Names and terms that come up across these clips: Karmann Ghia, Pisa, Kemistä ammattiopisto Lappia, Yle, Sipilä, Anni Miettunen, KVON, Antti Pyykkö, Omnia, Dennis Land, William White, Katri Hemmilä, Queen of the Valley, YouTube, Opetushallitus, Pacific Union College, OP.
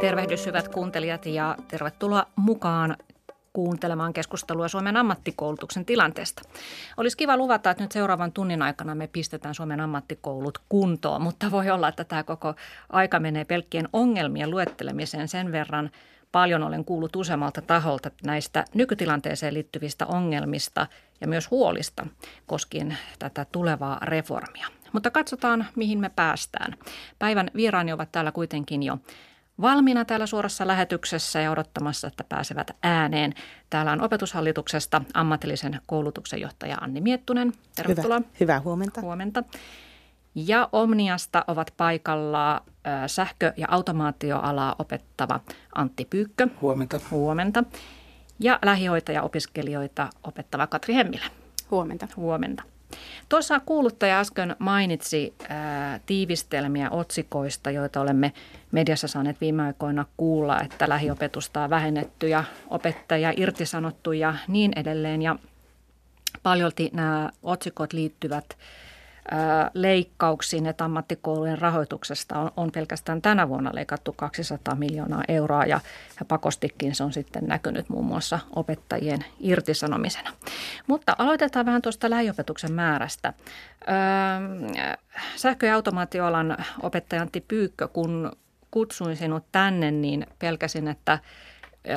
Tervehdys hyvät kuuntelijat ja tervetuloa mukaan kuuntelemaan keskustelua Suomen ammattikoulutuksen tilanteesta. Olisi kiva luvata, että nyt seuraavan tunnin aikana me pistetään Suomen ammattikoulut kuntoon, mutta voi olla, että tämä koko aika menee pelkkien ongelmien luettelemiseen. Sen verran paljon olen kuullut useammalta taholta näistä nykytilanteeseen liittyvistä ongelmista ja myös huolista koskien tätä tulevaa reformia. Mutta katsotaan, mihin me päästään. Päivän vieraani ovat täällä kuitenkin jo valmiina täällä suorassa lähetyksessä ja odottamassa, että pääsevät ääneen. Täällä on Opetushallituksesta ammatillisen koulutuksen johtaja Anni Miettunen. Tervetuloa. Hyvää huomenta. Huomenta. Ja Omniasta ovat paikalla sähkö- ja automaatioalaa opettava Antti Pyykkö. Huomenta. Huomenta. Ja lähihoitajaopiskelijoita opettava Katri Hemmilä. Huomenta. Huomenta. Tuossa kuuluttaja äsken mainitsi tiivistelmiä otsikoista, joita olemme mediassa saaneet viime aikoina kuulla, että lähiopetusta on vähennetty ja opettaja irtisanottu ja niin edelleen. Ja paljolti nämä otsikot liittyvät leikkauksiin, että ammattikoulujen rahoituksesta on pelkästään tänä vuonna leikattu 200 miljoonaa euroa ja pakostikin se on sitten näkynyt muun muassa opettajien irtisanomisena. Mutta aloitetaan vähän tuosta lähiopetuksen määrästä. Sähkö- ja automaatioalan opettaja Antti Pyykkö, kun kutsuin sinut tänne, niin pelkäsin, että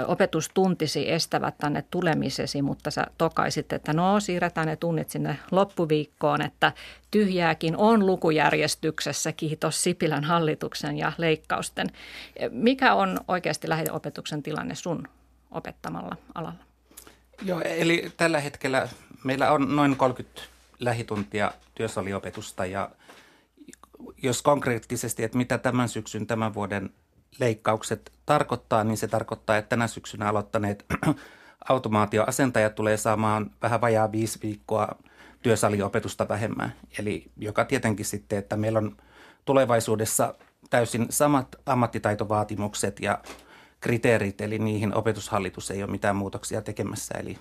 opetustuntisi estävät tänne tulemisesi, mutta sä tokaisit, että no siirretään ne tunnit sinne loppuviikkoon, että tyhjääkin on lukujärjestyksessä, kiitos Sipilän hallituksen ja leikkausten. Mikä on oikeasti lähiopetuksen tilanne sun opettamalla alalla? Joo, eli tällä hetkellä meillä on noin 30 lähituntia työsaliopetusta ja jos konkreettisesti, että mitä tämän syksyn, tämän vuoden leikkaukset tarkoittaa, niin se tarkoittaa, että tänä syksynä aloittaneet automaatioasentajat tulee saamaan vähän vajaa 5 viikkoa työsaliopetusta vähemmän. Eli joka tietenkin sitten, että meillä on tulevaisuudessa täysin samat ammattitaitovaatimukset ja kriteerit, eli niihin Opetushallitus ei ole mitään muutoksia tekemässä. Eli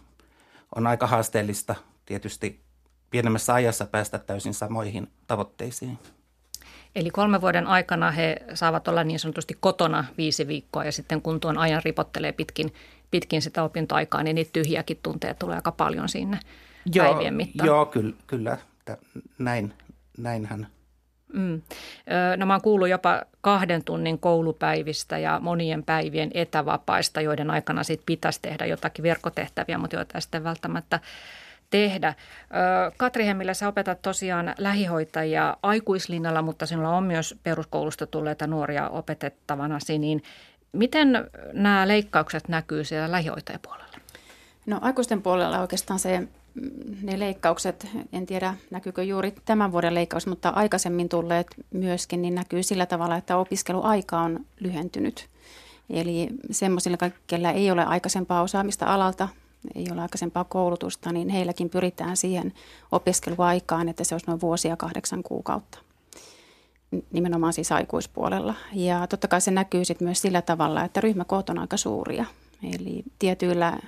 on aika haasteellista tietysti pienemmässä ajassa päästä täysin samoihin tavoitteisiin. Eli 3 vuoden aikana he saavat olla niin sanotusti kotona 5 viikkoa ja sitten kun tuon ajan ripottelee pitkin sitä opintoaikaa, niin niitä tyhjiäkin tunteja tulee aika paljon sinne päivien mittaan. Joo, kyllä. Näinhän. No mä oon kuullut jopa 2 tunnin koulupäivistä ja monien päivien etävapaista, joiden aikana sit pitäisi tehdä jotakin verkkotehtäviä, mutta joita ei sitten välttämättä tehdä. Katri Hemmilä, sä opetat tosiaan lähihoitajia aikuislinnalla, mutta sinulla on myös peruskoulusta tulleita nuoria opetettavanasi, niin miten nämä leikkaukset näkyy siellä lähihoitajapuolella? No aikuisten puolella oikeastaan ne leikkaukset, en tiedä näkyykö juuri tämän vuoden leikkaus, mutta aikaisemmin tulleet myöskin, niin näkyy sillä tavalla, että opiskeluaika on lyhentynyt. Eli semmoisilla kaikilla ei ole aikaisempaa osaamista alalta, ei ole aikaisempaa koulutusta, niin heilläkin pyritään siihen opiskeluaikaan, että se olisi noin vuosia 8 kuukautta, nimenomaan siis aikuispuolella. Ja totta kai se näkyy sitten myös sillä tavalla, että ryhmäkoot on aika suuria. Eli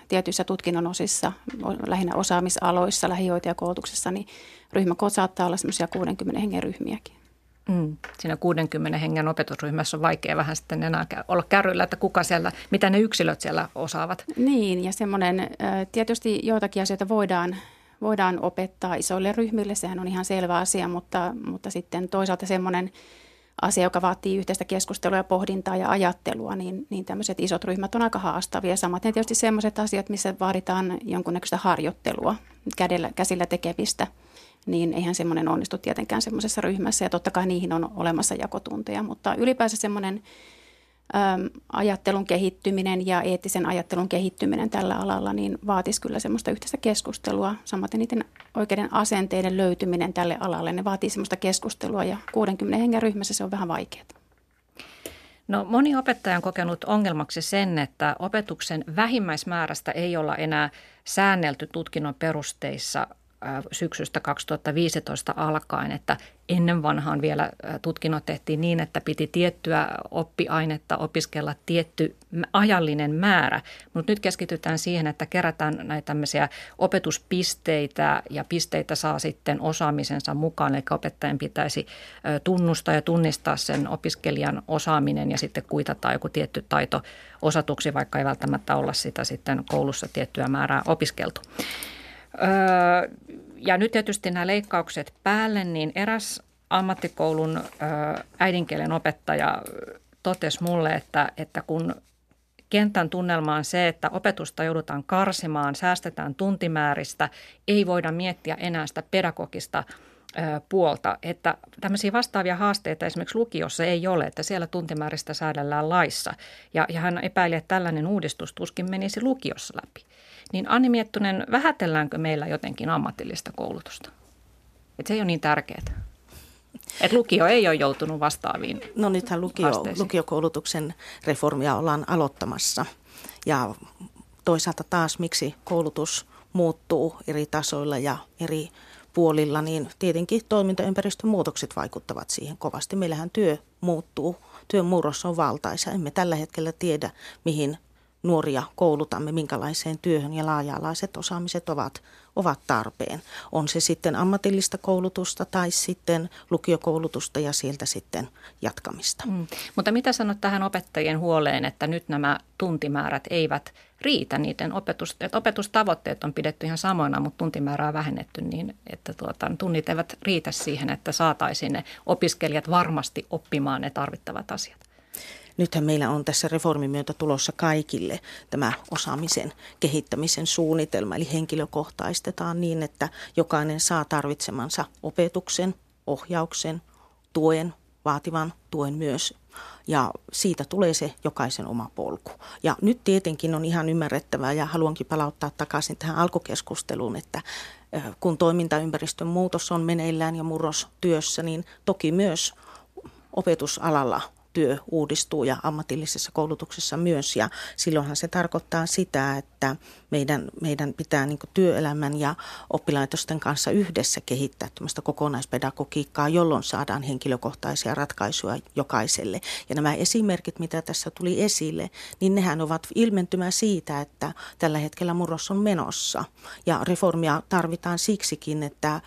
tietyissä tutkinnon osissa, lähinnä osaamisaloissa, lähihoitajakoulutuksessa, niin ryhmäkoot saattaa olla semmoisia 60 hengen ryhmiäkin. Siinä 60 hengen opetusryhmässä on vaikea vähän sitten enää olla kärryillä, että mitä ne yksilöt siellä osaavat. Niin, ja semmoinen, tietysti joitakin asioita voidaan opettaa isoille ryhmille, sehän on ihan selvä asia, mutta sitten toisaalta semmoinen asia, joka vaatii yhteistä keskustelua ja pohdintaa ja ajattelua, niin tämmöiset isot ryhmät on aika haastavia. Samaten tietysti semmoiset asiat, missä vaaditaan jonkunnäköistä harjoittelua käsillä tekevistä. Niin eihän semmoinen onnistu tietenkään semmoisessa ryhmässä ja totta kai niihin on olemassa jakotunteja, mutta ylipäänsä semmoinen ajattelun kehittyminen ja eettisen ajattelun kehittyminen tällä alalla niin vaatisi kyllä semmoista yhteistä keskustelua. Samaten niiden oikeiden asenteiden löytyminen tälle alalle, ne vaatii semmoista keskustelua ja 60 hengen ryhmässä se on vähän vaikeaa. No moni opettaja on kokenut ongelmaksi sen, että opetuksen vähimmäismäärästä ei olla enää säännelty tutkinnon perusteissa syksystä 2015 alkaen, että ennen vanhaan vielä tutkinnot tehtiin niin, että piti tiettyä oppiainetta opiskella tietty ajallinen määrä, mutta nyt keskitytään siihen, että kerätään näitä tämmöisiä opetuspisteitä ja pisteitä saa sitten osaamisensa mukaan, eli opettajan pitäisi tunnustaa ja tunnistaa sen opiskelijan osaaminen ja sitten kuitataan joku tietty taito osatuksi, vaikka ei välttämättä olla sitä sitten koulussa tiettyä määrää opiskeltu. Ja nyt tietysti nämä leikkaukset päälle, niin eräs ammattikoulun äidinkielen opettaja totesi mulle, että kun kentän tunnelma on se, että opetusta joudutaan karsimaan, säästetään tuntimääristä, ei voida miettiä enää sitä pedagogista puolta, että tämmöisiä vastaavia haasteita esimerkiksi lukiossa ei ole, että siellä tuntimääristä säädellään laissa ja hän epäili, että tällainen uudistus tuskin menisi lukiossa läpi. Niin Anni Miettunen, vähätelläänkö meillä jotenkin ammatillista koulutusta? Että se ei ole niin tärkeää. Että lukio ei ole joutunut vastaaviin. No nythän lukiokoulutuksen reformia ollaan aloittamassa. Ja toisaalta taas miksi koulutus muuttuu eri tasoilla ja eri puolilla, niin tietenkin toimintaympäristön muutokset vaikuttavat siihen kovasti. Meillähän työ muuttuu, työn murros on valtaisa. Emme tällä hetkellä tiedä, mihin nuoria koulutamme, minkälaiseen työhön ja laaja-alaiset osaamiset ovat tarpeen. On se sitten ammatillista koulutusta tai sitten lukiokoulutusta ja sieltä sitten jatkamista. Mutta mitä sanot tähän opettajien huoleen, että nyt nämä tuntimäärät eivät riitä niiden opetustavoitteet on pidetty ihan samoina, mutta tuntimäärää on vähennetty niin, että tunnit eivät riitä siihen, että saataisiin ne opiskelijat varmasti oppimaan ne tarvittavat asiat. Nythän meillä on tässä reformin myötä tulossa kaikille tämä osaamisen kehittämisen suunnitelma, eli henkilökohtaistetaan niin, että jokainen saa tarvitsemansa opetuksen, ohjauksen, tuen, vaativan tuen myös. Ja siitä tulee se jokaisen oma polku. Ja nyt tietenkin on ihan ymmärrettävää ja haluankin palauttaa takaisin tähän alkukeskusteluun, että kun toimintaympäristön muutos on meneillään ja murrostyössä, niin toki myös opetusalalla työ uudistuu ja ammatillisessa koulutuksessa myös, ja silloinhan se tarkoittaa sitä, että meidän pitää niin kuin työelämän ja oppilaitosten kanssa yhdessä kehittää tämmöistä kokonaispedagogiikkaa, jolloin saadaan henkilökohtaisia ratkaisuja jokaiselle. Ja nämä esimerkit, mitä tässä tuli esille, niin nehän ovat ilmentymä siitä, että tällä hetkellä murros on menossa. Ja reformia tarvitaan siksikin, että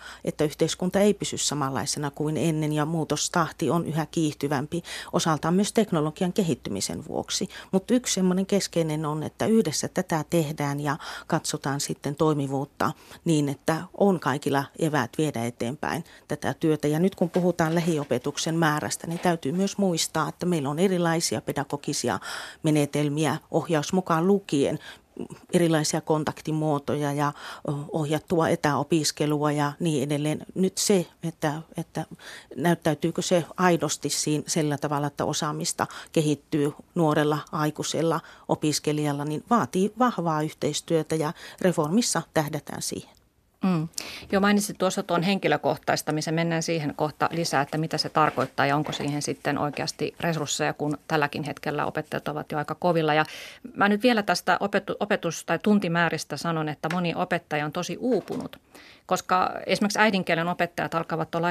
yhteiskunta ei pysy samanlaisena kuin ennen, ja muutostahti on yhä kiihtyvämpi osaltaan myös teknologian kehittymisen vuoksi. Mutta yksi semmoinen keskeinen on, että yhdessä tätä tehdään ja katsotaan sitten toimivuutta niin, että on kaikilla eväät viedä eteenpäin tätä työtä. Ja nyt kun puhutaan lähiopetuksen määrästä, niin täytyy myös muistaa, että meillä on erilaisia pedagogisia menetelmiä, ohjaus mukaan lukien, erilaisia kontaktimuotoja ja ohjattua etäopiskelua ja niin edelleen. Nyt se, että näyttäytyykö se aidosti siinä sillä tavalla, että osaamista kehittyy nuorella aikuisella opiskelijalla, niin vaatii vahvaa yhteistyötä ja reformissa tähdätään siihen. Joo, mainitsin tuossa tuon henkilökohtaistamisen. Mennään siihen kohta lisää, että mitä se tarkoittaa ja onko siihen sitten oikeasti resursseja, kun tälläkin hetkellä opettajat ovat jo aika kovilla. Ja mä nyt vielä tästä opetus- tai tuntimääristä sanon, että moni opettaja on tosi uupunut, koska esimerkiksi äidinkielen opettajat alkavat olla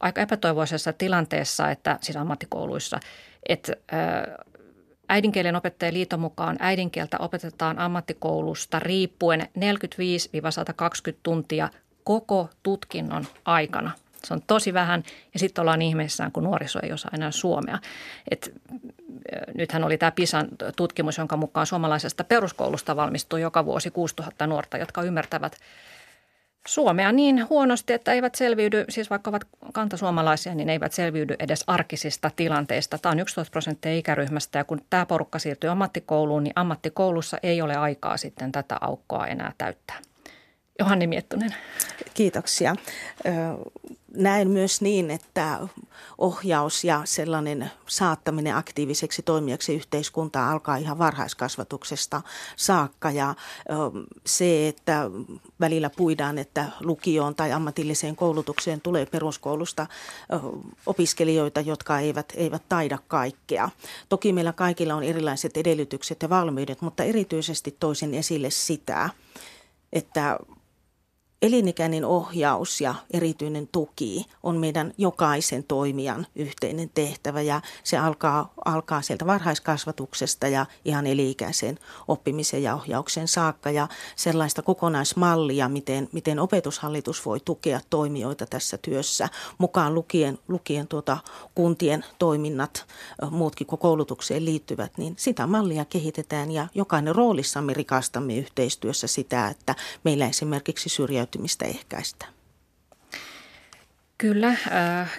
aika epätoivoisessa tilanteessa, että siis ammattikouluissa, että Äidinkielen opettajien liiton mukaan äidinkieltä opetetaan ammattikoulusta riippuen 45-120 tuntia koko tutkinnon aikana. Se on tosi vähän ja sitten ollaan ihmeissään, kun nuoriso ei osaa enää suomea. Nythän oli tämä Pisan tutkimus, jonka mukaan suomalaisesta peruskoulusta valmistuu joka vuosi 6000 nuorta, jotka ymmärtävät suomea niin huonosti, että eivät selviydy, siis vaikka ovat kantasuomalaisia, niin eivät selviydy edes arkisista tilanteista. Tämä on 11% ikäryhmästä ja kun tämä porukka siirtyy ammattikouluun, niin ammattikoulussa ei ole aikaa sitten tätä aukkoa enää täyttää. Anni Miettunen. Kiitoksia. Näen myös niin, että ohjaus ja sellainen saattaminen aktiiviseksi toimijaksi yhteiskuntaa alkaa ihan varhaiskasvatuksesta saakka. Ja se, että välillä puidaan, että lukioon tai ammatilliseen koulutukseen tulee peruskoulusta opiskelijoita, jotka eivät taida kaikkea. Toki meillä kaikilla on erilaiset edellytykset ja valmiudet, mutta erityisesti toisin esille sitä, että elinikäinen ohjaus ja erityinen tuki on meidän jokaisen toimijan yhteinen tehtävä ja se alkaa sieltä varhaiskasvatuksesta ja ihan eli-ikäiseen oppimiseen ja ohjaukseen saakka ja sellaista kokonaismallia, miten Opetushallitus voi tukea toimijoita tässä työssä mukaan lukien kuntien toiminnat, muutkin kuin koulutukseen liittyvät, niin sitä mallia kehitetään ja jokainen roolissamme rikastamme yhteistyössä sitä, että meillä esimerkiksi syrjäytymistä ehkäistä. Kyllä,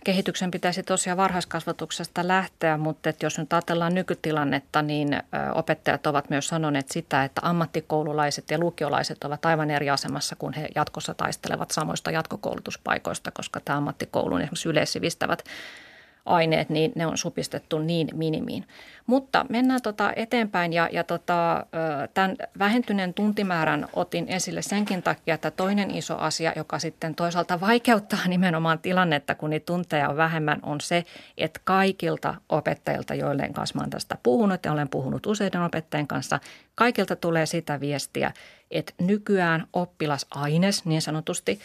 kehityksen pitäisi tosiaan varhaiskasvatuksesta lähteä, mutta jos nyt ajatellaan nykytilannetta, niin opettajat ovat myös sanoneet sitä, että ammattikoululaiset ja lukiolaiset ovat aivan eri asemassa, kun he jatkossa taistelevat samoista jatkokoulutuspaikoista, koska tämä ammattikoulun esimerkiksi yleissivistävät aineet, niin ne on supistettu niin minimiin. Mutta mennään eteenpäin ja tämän vähentyneen tuntimäärän otin esille senkin takia, että toinen iso asia, joka sitten toisaalta vaikeuttaa nimenomaan tilannetta, kun niitä tunteja on vähemmän, on se, että kaikilta opettajilta, joiden kanssa olen tästä puhunut ja olen puhunut useiden opettajien kanssa, kaikilta tulee sitä viestiä, että nykyään oppilasaines niin sanotusti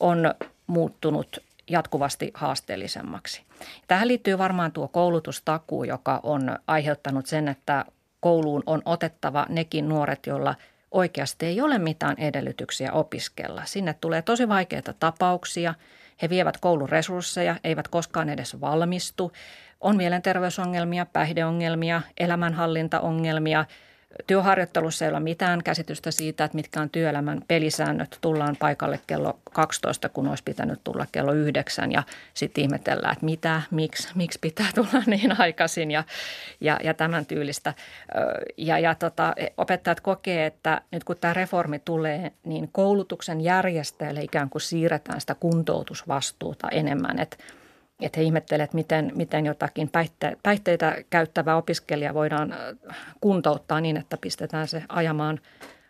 on muuttunut jatkuvasti haasteellisemmaksi. Tähän liittyy varmaan tuo koulutustakuu, joka on aiheuttanut sen, että kouluun on otettava nekin nuoret, joilla oikeasti ei ole mitään edellytyksiä opiskella. Sinne tulee tosi vaikeita tapauksia. He vievät koulun resursseja, eivät koskaan edes valmistu. On mielenterveysongelmia, päihdeongelmia, elämänhallintaongelmia. Työharjoittelussa ei ole mitään käsitystä siitä, että mitkä on työelämän pelisäännöt. Tullaan paikalle kello 12, kun olisi pitänyt tulla kello 9 ja sitten ihmetellään, että miksi pitää tulla niin aikaisin ja tämän tyylistä. Ja opettajat kokee, että nyt kun tämä reformi tulee, niin koulutuksen järjestäjälle ikään kuin siirretään sitä kuntoutusvastuuta enemmän, että he ihmettelevät, miten jotakin päihteitä käyttävä opiskelija voidaan kuntouttaa niin, että pistetään se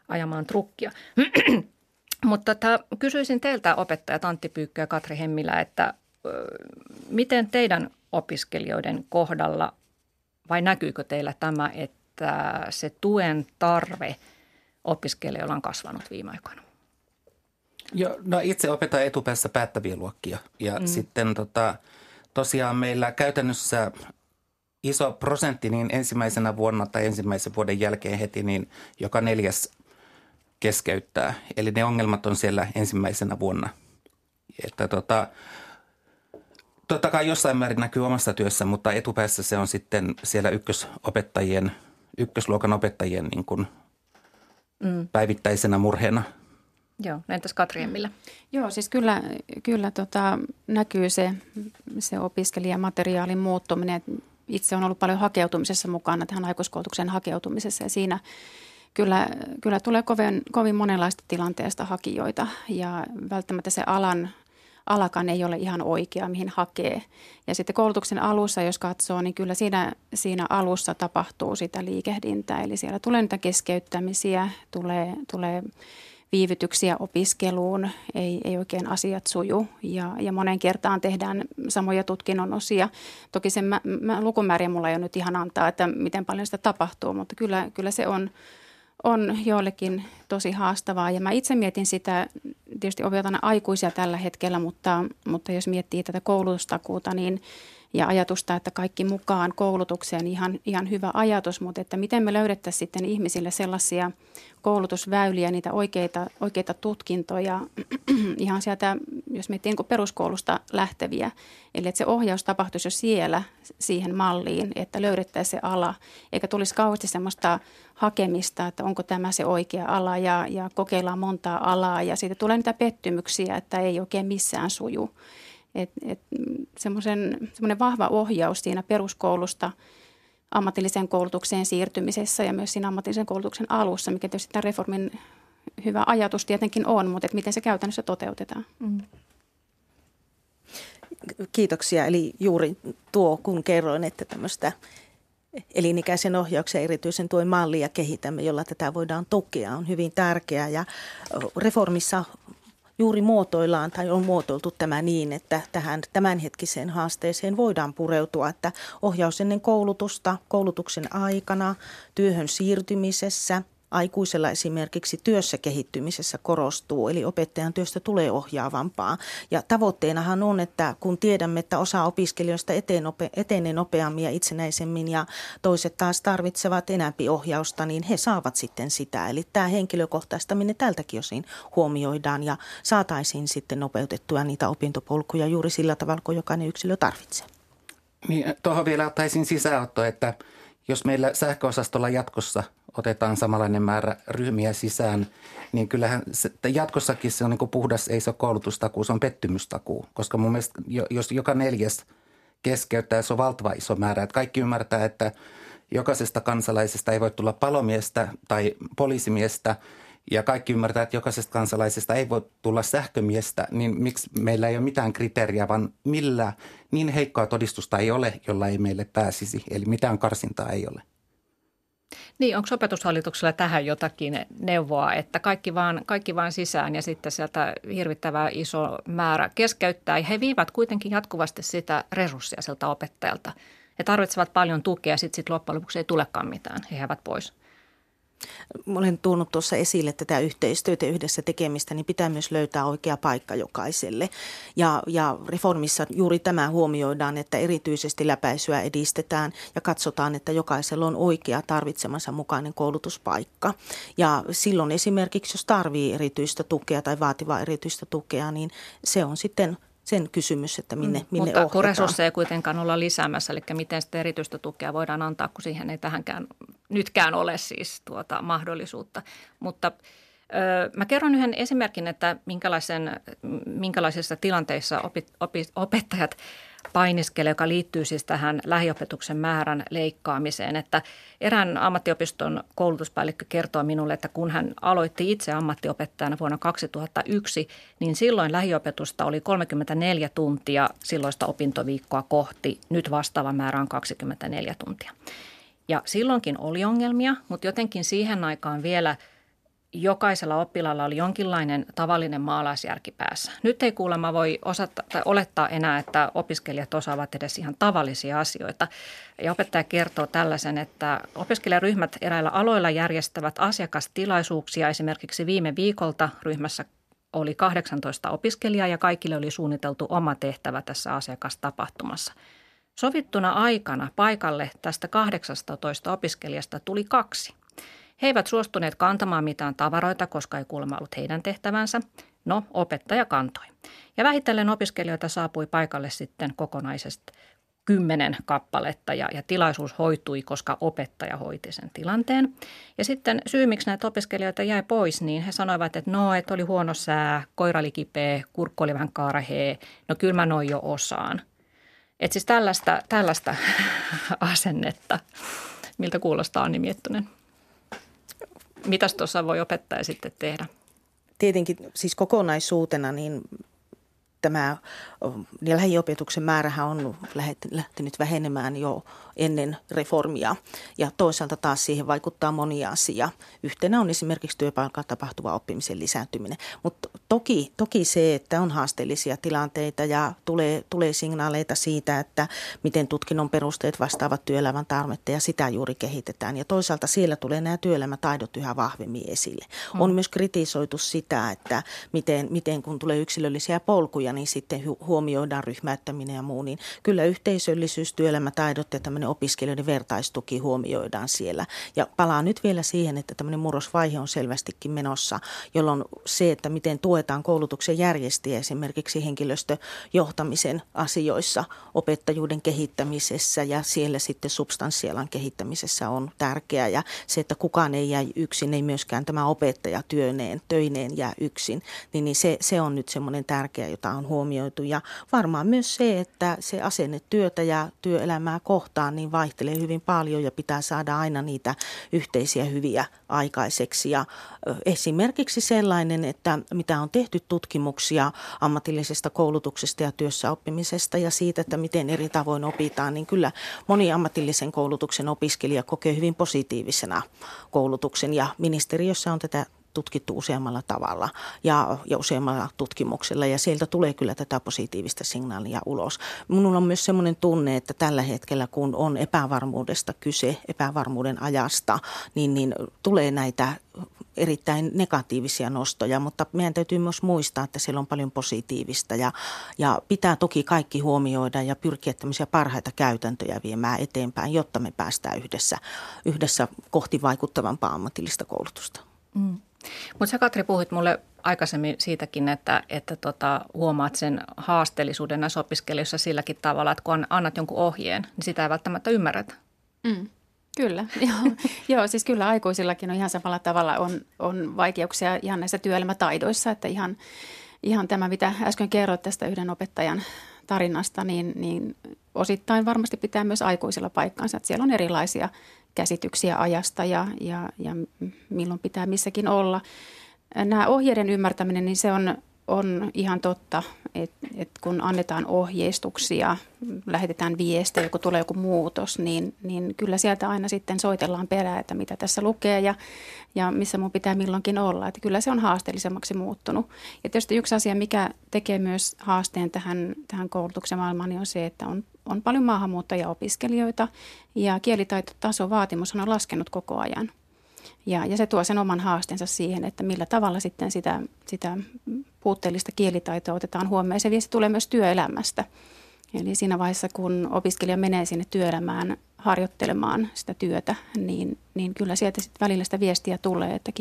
ajamaan trukkia. Mutta kysyisin teiltä opettajat Antti Pyykkö ja Katri Hemmilä, että miten teidän opiskelijoiden kohdalla vai näkyykö teillä tämä, että se tuen tarve opiskelijoilla on kasvanut viime aikoina? Joo, no itse opetan etupäässä päättäviä luokkia ja sitten tosiaan meillä käytännössä iso prosentti niin ensimmäisenä vuonna tai ensimmäisen vuoden jälkeen heti niin joka neljäs keskeyttää. Eli ne ongelmat on siellä ensimmäisenä vuonna. Että totta kai jossain määrin näkyy omassa työssä, mutta etupäässä se on sitten siellä ykkösluokan opettajien niin kuin päivittäisenä murheena. Joo, entäs Katri Hemmilä? Joo, siis kyllä näkyy se opiskelijamateriaalin muuttuminen. Itse on ollut paljon hakeutumisessa mukana, tähän aikuiskoulutukseen hakeutumisessa ja siinä kyllä tulee kovin monenlaista tilanteesta hakijoita ja välttämättä se alakaan ei ole ihan oikea, mihin hakee. Ja sitten koulutuksen alussa, jos katsoo, niin kyllä siinä alussa tapahtuu sitä liikehdintää. Eli siellä tulee niitä keskeyttämisiä, tulee viivytyksiä opiskeluun, ei oikein asiat suju ja monen kertaan tehdään samoja tutkinnon osia. Toki sen lukumääriä mulla ei ole nyt ihan antaa, että miten paljon sitä tapahtuu, mutta kyllä se on joillekin tosi haastavaa. Ja mä itse mietin sitä, tietysti opetana aikuisia tällä hetkellä, mutta jos miettii tätä koulutustakuuta niin, ja ajatusta, että kaikki mukaan koulutukseen, ihan hyvä ajatus, mutta että miten me löydettäisiin sitten ihmisille sellaisia koulutusväyliä, niitä oikeita tutkintoja, ihan sieltä, jos miettii niin peruskoulusta lähteviä. Eli että se ohjaus tapahtuisi jo siellä siihen malliin, että löydettäisiin se ala, eikä tulisi kauheasti sellaista hakemista, että onko tämä se oikea ala ja kokeillaan montaa alaa ja siitä tulee niitä pettymyksiä, että ei oikein missään suju. Semmoinen vahva ohjaus siinä peruskoulusta ammatilliseen koulutukseen siirtymisessä ja myös siinä ammatillisen koulutuksen alussa, mikä tietysti tämän reformin hyvä ajatus tietenkin on, mutta miten se käytännössä toteutetaan. Kiitoksia. Eli juuri tuo, kun kerroin, että tämmöistä elinikäisen ohjauksen erityisen tuen mallia kehitämme, jolla tätä voidaan tukea, on hyvin tärkeää ja reformissa juuri muotoillaan tai on muotoiltu tämä niin, että tähän tämänhetkiseen haasteeseen voidaan pureutua, että ohjaus ennen koulutusta, koulutuksen aikana, työhön siirtymisessä, aikuisella esimerkiksi työssä kehittymisessä korostuu, eli opettajan työstä tulee ohjaavampaa. Ja tavoitteenahan on, että kun tiedämme, että osa opiskelijoista etenee nopeammin ja itsenäisemmin ja toiset taas tarvitsevat enemmän ohjausta, niin he saavat sitten sitä. Eli tämä henkilökohtaistaminen tältäkin osin huomioidaan ja saataisiin sitten nopeutettua niitä opintopolkuja juuri sillä tavalla, kun jokainen yksilö tarvitsee. Niin, tuohon vielä ottaisin sisäänotto, että jos meillä sähköosastolla jatkossa otetaan samanlainen määrä ryhmiä sisään, niin kyllähän jatkossakin se on niin kuin puhdas, ei se ole koulutustakuu, se on pettymystakuu. Koska mun mielestä, jos joka neljäs keskeyttää, se on valtava iso määrä. Että kaikki ymmärtää, että jokaisesta kansalaisesta ei voi tulla palomiestä tai poliisimiestä ja kaikki ymmärtää, että jokaisesta kansalaisesta ei voi tulla sähkömiestä, niin miksi meillä ei ole mitään kriteeriä, vaan millään niin heikkoa todistusta ei ole, jolla ei meille pääsisi. Eli mitään karsintaa ei ole. Niin, onko opetushallituksella tähän jotakin neuvoa, että kaikki vaan sisään ja sitten sieltä hirvittävää iso määrä keskeyttää. Ja he viivät kuitenkin jatkuvasti sitä resurssia sieltä opettajalta. He tarvitsevat paljon tukea ja sitten loppujen lopuksi ei tulekaan mitään. He jäävät pois. Olen tuonut tuossa esille tätä yhteistyötä yhdessä tekemistä, niin pitää myös löytää oikea paikka jokaiselle. Ja reformissa juuri tämä huomioidaan, että erityisesti läpäisyä edistetään ja katsotaan, että jokaisella on oikea tarvitsemansa mukainen koulutuspaikka. Ja silloin esimerkiksi, jos tarvitsee erityistä tukea tai vaativaa erityistä tukea, niin se on sitten sen kysymys, että minne ohjataan. Mutta kun resursseja ei kuitenkaan olla lisäämässä, eli miten sitä erityistä tukea voidaan antaa, kun siihen ei tähänkään nytkään ole siis mahdollisuutta. Mutta mä kerron yhden esimerkin, että minkälaisissa tilanteissa opettajat painiskelee, joka liittyy siis tähän lähiopetuksen määrän leikkaamiseen. Että erään ammattiopiston koulutuspäällikkö kertoo minulle, että kun hän aloitti itse ammattiopettajana vuonna 2001, niin silloin lähiopetusta oli 34 tuntia silloista opintoviikkoa kohti. Nyt vastaava määrä on 24 tuntia. Ja silloinkin oli ongelmia, mutta jotenkin siihen aikaan vielä jokaisella oppilaalla oli jonkinlainen tavallinen maalaisjärki päässä. Nyt ei kuulemma voi osata tai olettaa enää, että opiskelijat osaavat edes ihan tavallisia asioita. Ja opettaja kertoo tällaisen, että opiskelijaryhmät eräillä aloilla järjestävät asiakastilaisuuksia. Esimerkiksi viime viikolta ryhmässä oli 18 opiskelijaa ja kaikille oli suunniteltu oma tehtävä tässä asiakastapahtumassa. Sovittuna aikana paikalle tästä 18 opiskelijasta tuli 2. He eivät suostuneet kantamaan mitään tavaroita, koska ei kuulemma ollut heidän tehtävänsä. No, opettaja kantoi. Ja vähitellen opiskelijoita saapui paikalle sitten kokonaisesti 10 kappaletta ja tilaisuus hoitui, koska opettaja hoiti sen tilanteen. Ja sitten syy, miksi näitä opiskelijoita jäi pois, niin he sanoivat, että no, että oli huono sää, koira oli kipeä, kurkku oli vähän karhea, no kyllä mä noin jo osaan. Että siis tällaista asennetta. Miltä kuulostaa Anni Miettunen? Mitäs tuossa voi opettaja sitten tehdä? Tietenkin siis kokonaisuutena niin tämä lähiopetuksen määrähän on lähtenyt vähenemään jo ennen reformia ja toisaalta taas siihen vaikuttaa moni asia. Yhtenä on esimerkiksi työpaikalla tapahtuva oppimisen lisääntyminen, mutta toki se, että on haasteellisia tilanteita ja tulee signaaleita siitä, että miten tutkinnon perusteet vastaavat työelämän tarvetta ja sitä juuri kehitetään. Ja toisaalta siellä tulee nämä työelämätaidot yhä vahvemmin esille. On myös kritisoitu sitä, että miten kun tulee yksilöllisiä polkuja, niin sitten huomioidaan ryhmäyttäminen ja muu, niin kyllä yhteisöllisyys, työelämätaidot ja tämmöinen opiskelijoiden vertaistuki huomioidaan siellä. Ja palaan nyt vielä siihen, että tämmöinen murrosvaihe on selvästikin menossa, jolloin se, että miten tuetaan koulutuksen järjestäjiä esimerkiksi henkilöstöjohtamisen asioissa, opettajuuden kehittämisessä ja siellä sitten substanssialan kehittämisessä on tärkeää. Ja se, että kukaan ei jää yksin, ei myöskään tämä opettaja töineen jää yksin, niin se on nyt semmoinen tärkeä, jota on huomioitu. Ja varmaan myös se, että se asenne työtä ja työelämää kohtaan niin vaihtelee hyvin paljon ja pitää saada aina niitä yhteisiä hyviä aikaiseksi. Ja esimerkiksi sellainen, että mitä on tehty tutkimuksia ammatillisesta koulutuksesta ja työssäoppimisesta ja siitä, että miten eri tavoin opitaan, niin kyllä moni ammatillisen koulutuksen opiskelija kokee hyvin positiivisena koulutuksen ja ministeriössä on tätä tutkittu useammalla tavalla ja useammalla tutkimuksella, ja sieltä tulee kyllä tätä positiivista signaalia ulos. Minulla on myös semmoinen tunne, että tällä hetkellä kun on epävarmuudesta kyse, epävarmuuden ajasta, niin tulee näitä erittäin negatiivisia nostoja, mutta meidän täytyy myös muistaa, että siellä on paljon positiivista ja pitää toki kaikki huomioida ja pyrkiä tämmöisiä parhaita käytäntöjä viemään eteenpäin, jotta me päästään yhdessä kohti vaikuttavampaa ammatillista koulutusta. Mm. Mutta sä, Katri, puhuit mulle aikaisemmin siitäkin, että huomaat sen haasteellisuuden näissä opiskelijoissa silläkin tavalla, että kun annat jonkun ohjeen, niin sitä ei välttämättä ymmärretä. Mm. Kyllä. Joo, siis kyllä aikuisillakin on ihan samalla tavalla on vaikeuksia ihan näissä työelämätaidoissa, että ihan tämä, mitä äsken kerroit tästä yhden opettajan tarinasta, niin osittain varmasti pitää myös aikuisilla paikkaansa, että siellä on erilaisia käsityksiä ajasta ja milloin pitää missäkin olla. Nämä ohjeiden ymmärtäminen, niin se on ihan totta, että kun annetaan ohjeistuksia, lähetetään viestejä, kun tulee joku muutos, niin kyllä sieltä aina sitten soitellaan perään, että mitä tässä lukee ja missä mun pitää milloinkin olla. Että kyllä se on haasteellisemmaksi muuttunut. Ja tietysti yksi asia, mikä tekee myös haasteen tähän koulutuksen maailmaan, niin on se, että on paljon maahanmuuttajaopiskelijoita ja kielitaitotasovaatimushan on laskenut koko ajan. Ja se tuo sen oman haasteensa siihen, että millä tavalla sitten sitä puutteellista kielitaitoa otetaan huomioon. Ja se viesti tulee myös työelämästä. Eli siinä vaiheessa, kun opiskelija menee sinne työelämään harjoittelemaan sitä työtä, niin kyllä sieltä sitten välillä sitä viestiä tulee, että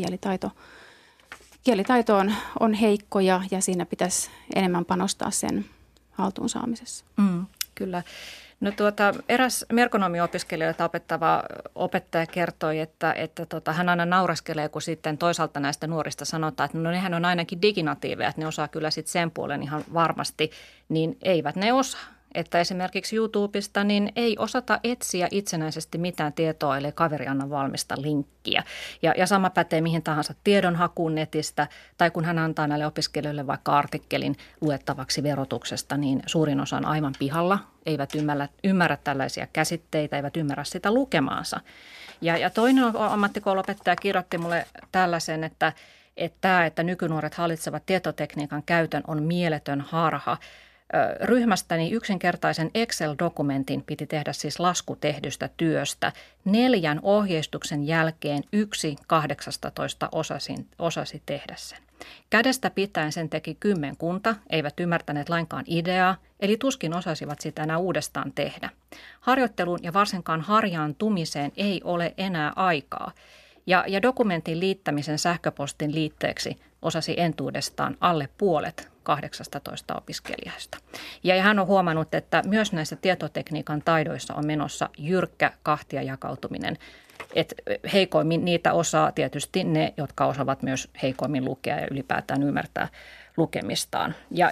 kielitaito on heikko ja siinä pitäisi enemmän panostaa sen haltuun saamisessa. Mm, kyllä. No eräs merkonomiopiskelijoita opettava opettaja kertoi, että hän aina nauraskelee, kun sitten toisaalta näistä nuorista sanotaan, että no nehän on ainakin diginatiiveja, että ne osaa kyllä sitten sen puolen ihan varmasti, niin eivät ne osaa. Että esimerkiksi YouTubesta niin ei osata etsiä itsenäisesti mitään tietoa, eli kaveri anna valmista linkkiä. Ja sama pätee mihin tahansa tiedonhakuun netistä, tai kun hän antaa näille opiskelijoille vaikka artikkelin luettavaksi verotuksesta, niin suurin osa on aivan pihalla, eivät ymmärrä tällaisia käsitteitä, eivät ymmärrä sitä lukemaansa. Ja toinen ammattikouluopettaja kirjoitti mulle tällaisen, että nykynuoret hallitsevat tietotekniikan käytön on mieletön harha. Ryhmästäni yksinkertaisen Excel-dokumentin piti tehdä siis lasku tehdystä työstä 4 ohjeistuksen jälkeen 1/18 osasi tehdä sen. Kädestä pitäen sen teki kymmenkunta, eivät ymmärtäneet lainkaan ideaa, eli tuskin osasivat sitä enää uudestaan tehdä. Harjoitteluun ja varsinkaan harjaantumiseen ei ole enää aikaa. Ja dokumentin liittämisen sähköpostin liitteeksi osasi entuudestaan alle puolet 18 opiskelijasta. Ja hän on huomannut, että myös näissä tietotekniikan taidoissa on menossa jyrkkä kahtia jakautuminen. Et heikoimmin niitä osaa tietysti ne, jotka osaavat myös heikoimmin lukea ja ylipäätään ymmärtää lukemistaan. Ja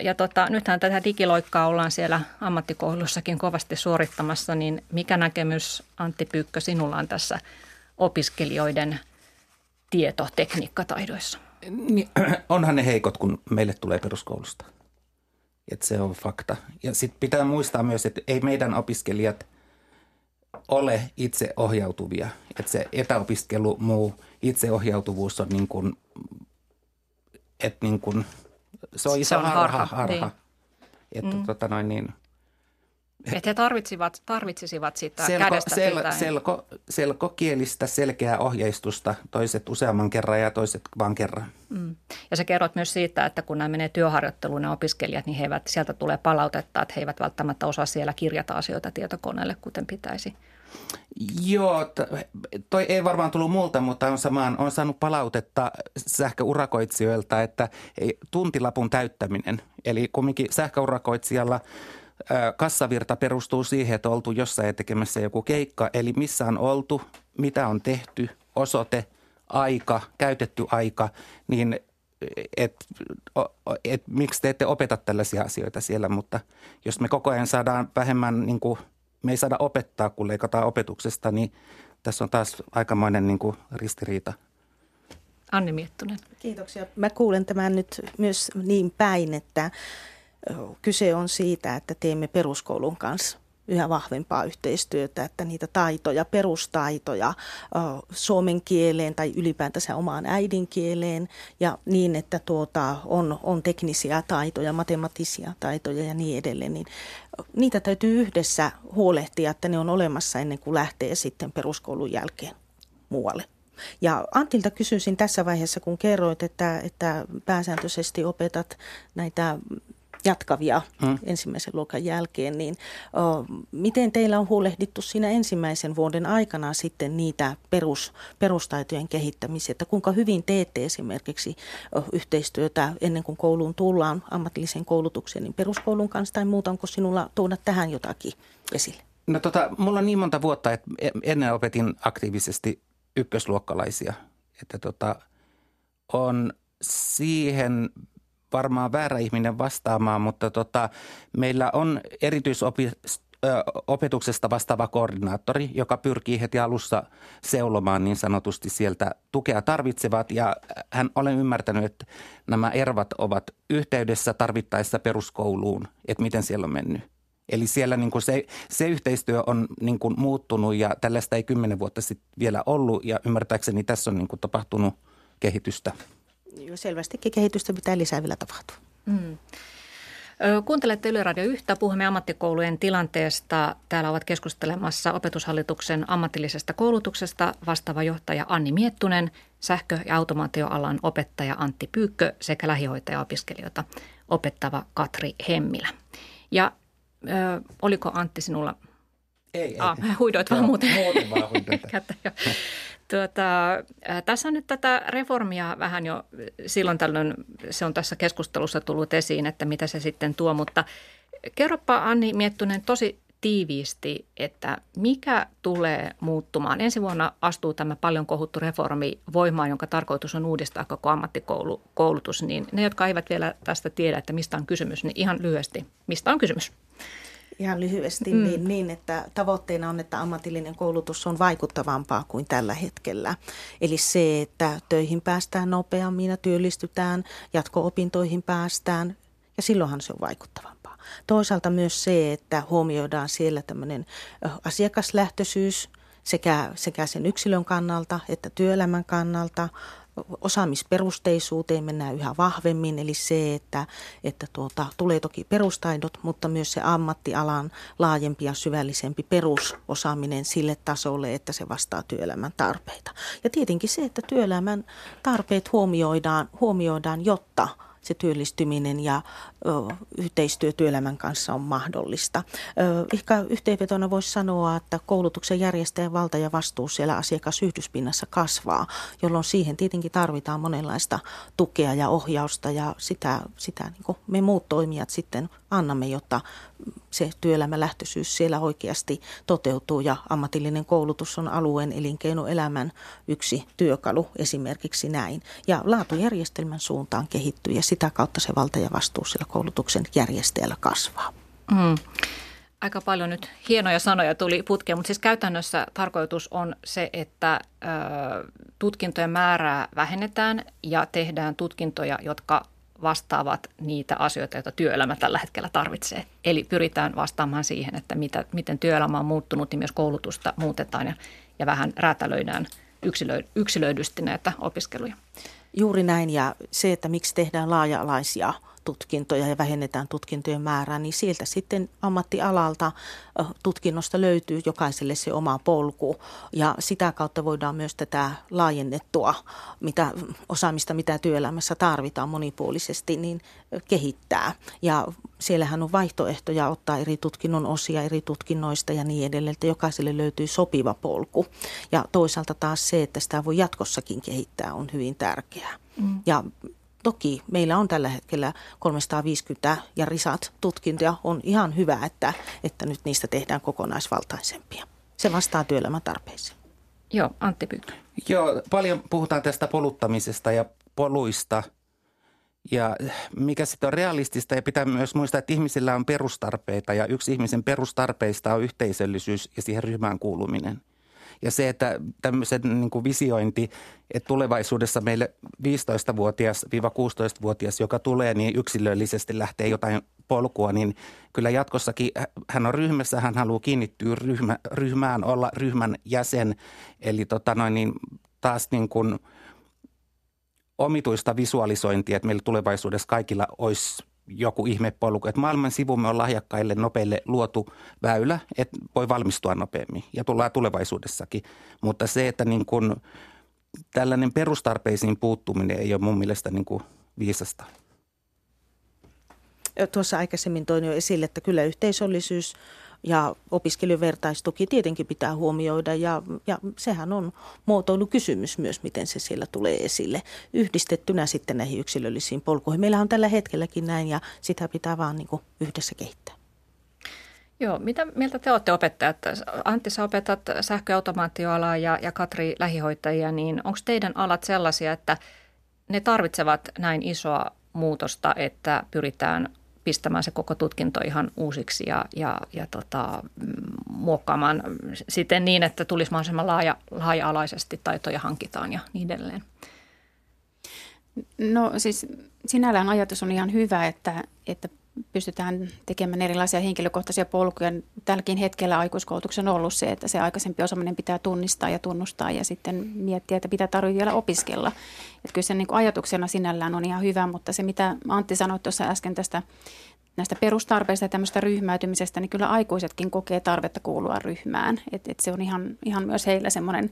nythän tätä digiloikkaa ollaan siellä ammattikouluissakin kovasti suorittamassa, niin mikä näkemys, Antti Pyykkö, sinulla on tässä opiskelijoiden tietotekniikkataidoissa? Niin, onhan ne heikot, kun meille tulee peruskoulusta. Et se on fakta. Ja sitten pitää muistaa myös, että ei meidän opiskelijat ole itse ohjautuvia. Että se etäopiskelu, muu itseohjautuvuus on niin kuin, että niin kuin, se on iso harha. Että Että he tarvitsisivat sitä kädestä pitäen. Selkokielistä selkeää ohjeistusta, toiset useamman kerran ja toiset vaan kerran. Mm. Ja sä kerrot myös siitä, että kun nämä menee työharjoitteluun nämä opiskelijat, niin sieltä tulee palautetta, että he eivät välttämättä osaa siellä kirjata asioita tietokoneelle, kuten pitäisi. Joo, toi ei varmaan tullut multa, mutta on saanut palautetta sähköurakoitsijoilta, että tuntilapun täyttäminen, eli kumminkin sähköurakoitsijalla kassavirta perustuu siihen, että on oltu jossain tekemässä joku keikka, eli missä on oltu, mitä on tehty, osoite, aika, käytetty aika, niin miksi te ette opeta tällaisia asioita siellä, mutta jos me koko ajan saadaan vähemmän, niin kuin, me ei saada opettaa, kun leikataan opetuksesta, niin tässä on taas aikamoinen niin kuin ristiriita. Anni Miettunen. Kiitoksia. Mä kuulen tämän nyt myös niin päin, että kyse on siitä, että teemme peruskoulun kanssa yhä vahvempaa yhteistyötä, että niitä taitoja, perustaitoja suomen kieleen tai ylipäätänsä omaan äidinkieleen ja niin, että on teknisiä taitoja, matemaattisia taitoja ja niin edelleen, niin niitä täytyy yhdessä huolehtia, että ne on olemassa ennen kuin lähtee sitten peruskoulun jälkeen muualle. Ja Antilta kysyisin tässä vaiheessa, kun kerroit, että pääsääntöisesti opetat näitä jatkavia ensimmäisen luokan jälkeen, niin miten teillä on huolehdittu siinä ensimmäisen vuoden aikana sitten niitä perustaitojen kehittämisiä, että kuinka hyvin teette esimerkiksi yhteistyötä ennen kuin kouluun tullaan ammatilliseen koulutukseen, niin peruskoulun kanssa tai muuta, onko sinulla tuoda tähän jotakin esille? No mulla on niin monta vuotta, että ennen opetin aktiivisesti ykkösluokkalaisia, että on siihen varmaan väärä ihminen vastaamaan, mutta meillä on erityisopetuksesta vastaava koordinaattori, joka pyrkii heti alussa seulomaan niin sanotusti sieltä tukea tarvitsevat. Ja olen ymmärtänyt, että nämä ervat ovat yhteydessä tarvittaessa peruskouluun, että miten siellä on mennyt. Eli siellä niin kuin se yhteistyö on niin kuin muuttunut ja tällaista ei 10 vuotta sitten vielä ollut ja ymmärtääkseni tässä on niin kuin tapahtunut kehitystä. Selvästikin kehitystä pitää lisää vielä tapahtua. Kuuntelette Yle Radio 1. Puhumme ammattikoulujen tilanteesta. Täällä ovat keskustelemassa Opetushallituksen ammatillisesta koulutuksesta vastaava johtaja Anni Miettunen, sähkö- ja automaatioalan opettaja Antti Pyykkö sekä lähihoitajaopiskelijoita opettava Katri Hemmilä. Ja oliko Antti sinulla? Ei. Huidoit vaan muuten. Tässä on nyt tätä reformia vähän jo silloin tällöin, se on tässä keskustelussa tullut esiin, että mitä se sitten tuo, mutta kerropa Anni Miettunen tosi tiiviisti, että mikä tulee muuttumaan. Ensi vuonna astuu tämä paljon kohuttu reformi voimaan, jonka tarkoitus on uudistaa koko ammattikoulutus, niin ne, jotka eivät vielä tästä tiedä, että mistä on kysymys, niin ihan lyhyesti, mistä on kysymys? Ihan lyhyesti niin, että tavoitteena on, että ammatillinen koulutus on vaikuttavampaa kuin tällä hetkellä. Eli se, että töihin päästään nopeammin ja työllistytään, jatko-opintoihin päästään ja silloinhan se on vaikuttavampaa. Toisaalta myös se, että huomioidaan siellä tämmöinen asiakaslähtöisyys sekä sen yksilön kannalta että työelämän kannalta. Osaamisperusteisuuteen mennään yhä vahvemmin, eli se, että tulee toki perustaidot, mutta myös se ammattialan laajempi ja syvällisempi perusosaaminen sille tasolle, että se vastaa työelämän tarpeita. Ja tietenkin se, että työelämän tarpeet huomioidaan jotta se työllistyminen ja yhteistyö työelämän kanssa on mahdollista. Ehkä yhteenvetona voisi sanoa, että koulutuksen järjestäjän valta ja vastuu siellä asiakasyhdyspinnassa kasvaa, jolloin siihen tietenkin tarvitaan monenlaista tukea ja ohjausta ja sitä niin kuin me muut toimijat sitten annamme, jotta se työelämälähtöisyys siellä oikeasti toteutuu ja ammatillinen koulutus on alueen elinkeinoelämän yksi työkalu esimerkiksi näin. Ja laatujärjestelmän suuntaan kehittyy ja sitä kautta se valta ja vastuu sillä koulutuksen järjestäjällä kasvaa. Aika paljon nyt hienoja sanoja tuli putkeen, mutta siis käytännössä tarkoitus on se, että tutkintojen määrää vähennetään ja tehdään tutkintoja, jotka vastaavat niitä asioita, joita työelämä tällä hetkellä tarvitsee. Eli pyritään vastaamaan siihen, että miten työelämä on muuttunut, niin myös koulutusta muutetaan ja vähän räätälöidään yksilöidysti näitä opiskeluja. Juuri näin, ja se, että miksi tehdään laaja-alaisia tutkintoja ja vähennetään tutkintojen määrää, niin sieltä sitten ammattialalta tutkinnosta löytyy jokaiselle se oma polku ja sitä kautta voidaan myös tätä laajennettua osaamista, mitä työelämässä tarvitaan monipuolisesti, niin kehittää. Ja siellähän on vaihtoehtoja ottaa eri tutkinnon osia eri tutkinnoista ja niin edelleen, että jokaiselle löytyy sopiva polku. Ja toisaalta taas se, että sitä voi jatkossakin kehittää, on hyvin tärkeää. Ja toki meillä on tällä hetkellä 350 ja risat tutkintoja. On ihan hyvä, että nyt niistä tehdään kokonaisvaltaisempia. Se vastaa työelämän tarpeisiin. Joo, Antti Pyykkö. Joo, paljon puhutaan tästä poluttamisesta ja poluista. Ja mikä sitten on realistista ja pitää myös muistaa, että ihmisillä on perustarpeita. Ja yksi ihmisen perustarpeista on yhteisöllisyys ja siihen ryhmään kuuluminen. Ja se, että tämmöisen niin kuin visiointi, että tulevaisuudessa meille 15-16-vuotias, joka tulee, niin yksilöllisesti lähtee jotain polkua, niin kyllä jatkossakin hän on ryhmässä, hän haluaa kiinnittyä ryhmään, olla ryhmän jäsen. Eli niin taas niin kuin omituista visualisointia, että meillä tulevaisuudessa kaikilla olisi joku ihmepolku. Että maailman sivumme on lahjakkaille nopeille luotu väylä, että voi valmistua nopeammin ja tullaan tulevaisuudessakin. Mutta se, että niin kuin tällainen perustarpeisiin puuttuminen ei ole mun mielestä niin kuin viisasta. Tuossa aikaisemmin toin jo esille, että kyllä yhteisöllisyys ja opiskelijavertaistuki tietenkin pitää huomioida ja sehän on muotoilukysymys myös, miten se siellä tulee esille yhdistettynä sitten näihin yksilöllisiin polkuihin. Meillä on tällä hetkelläkin näin ja sitä pitää vaan niin kuin yhdessä kehittää. Joo, mitä mieltä te olette opettajat? Antti, sä opetat sähköautomaatioalaa ja Katri lähihoitajia, niin onko teidän alat sellaisia, että ne tarvitsevat näin isoa muutosta, että pyritään pistämään se koko tutkinto ihan uusiksi ja muokkaamaan siten niin, että tulisi mahdollisimman laaja-alaisesti taitoja hankitaan ja niin edelleen? No siis sinällään ajatus on ihan hyvä, että pystytään tekemään erilaisia henkilökohtaisia polkuja. Tälläkin hetkellä aikuiskoulutuksen on ollut se, että se aikaisempi osaaminen pitää tunnistaa ja tunnustaa ja sitten miettiä, että mitä tarvitsee vielä opiskella. Että kyllä se niin kuin ajatuksena sinällään on ihan hyvä, mutta se mitä Antti sanoi tuossa äsken näistä perustarpeista ja tämmöistä ryhmäytymisestä, niin kyllä aikuisetkin kokee tarvetta kuulua ryhmään. Et se on ihan myös heillä semmoinen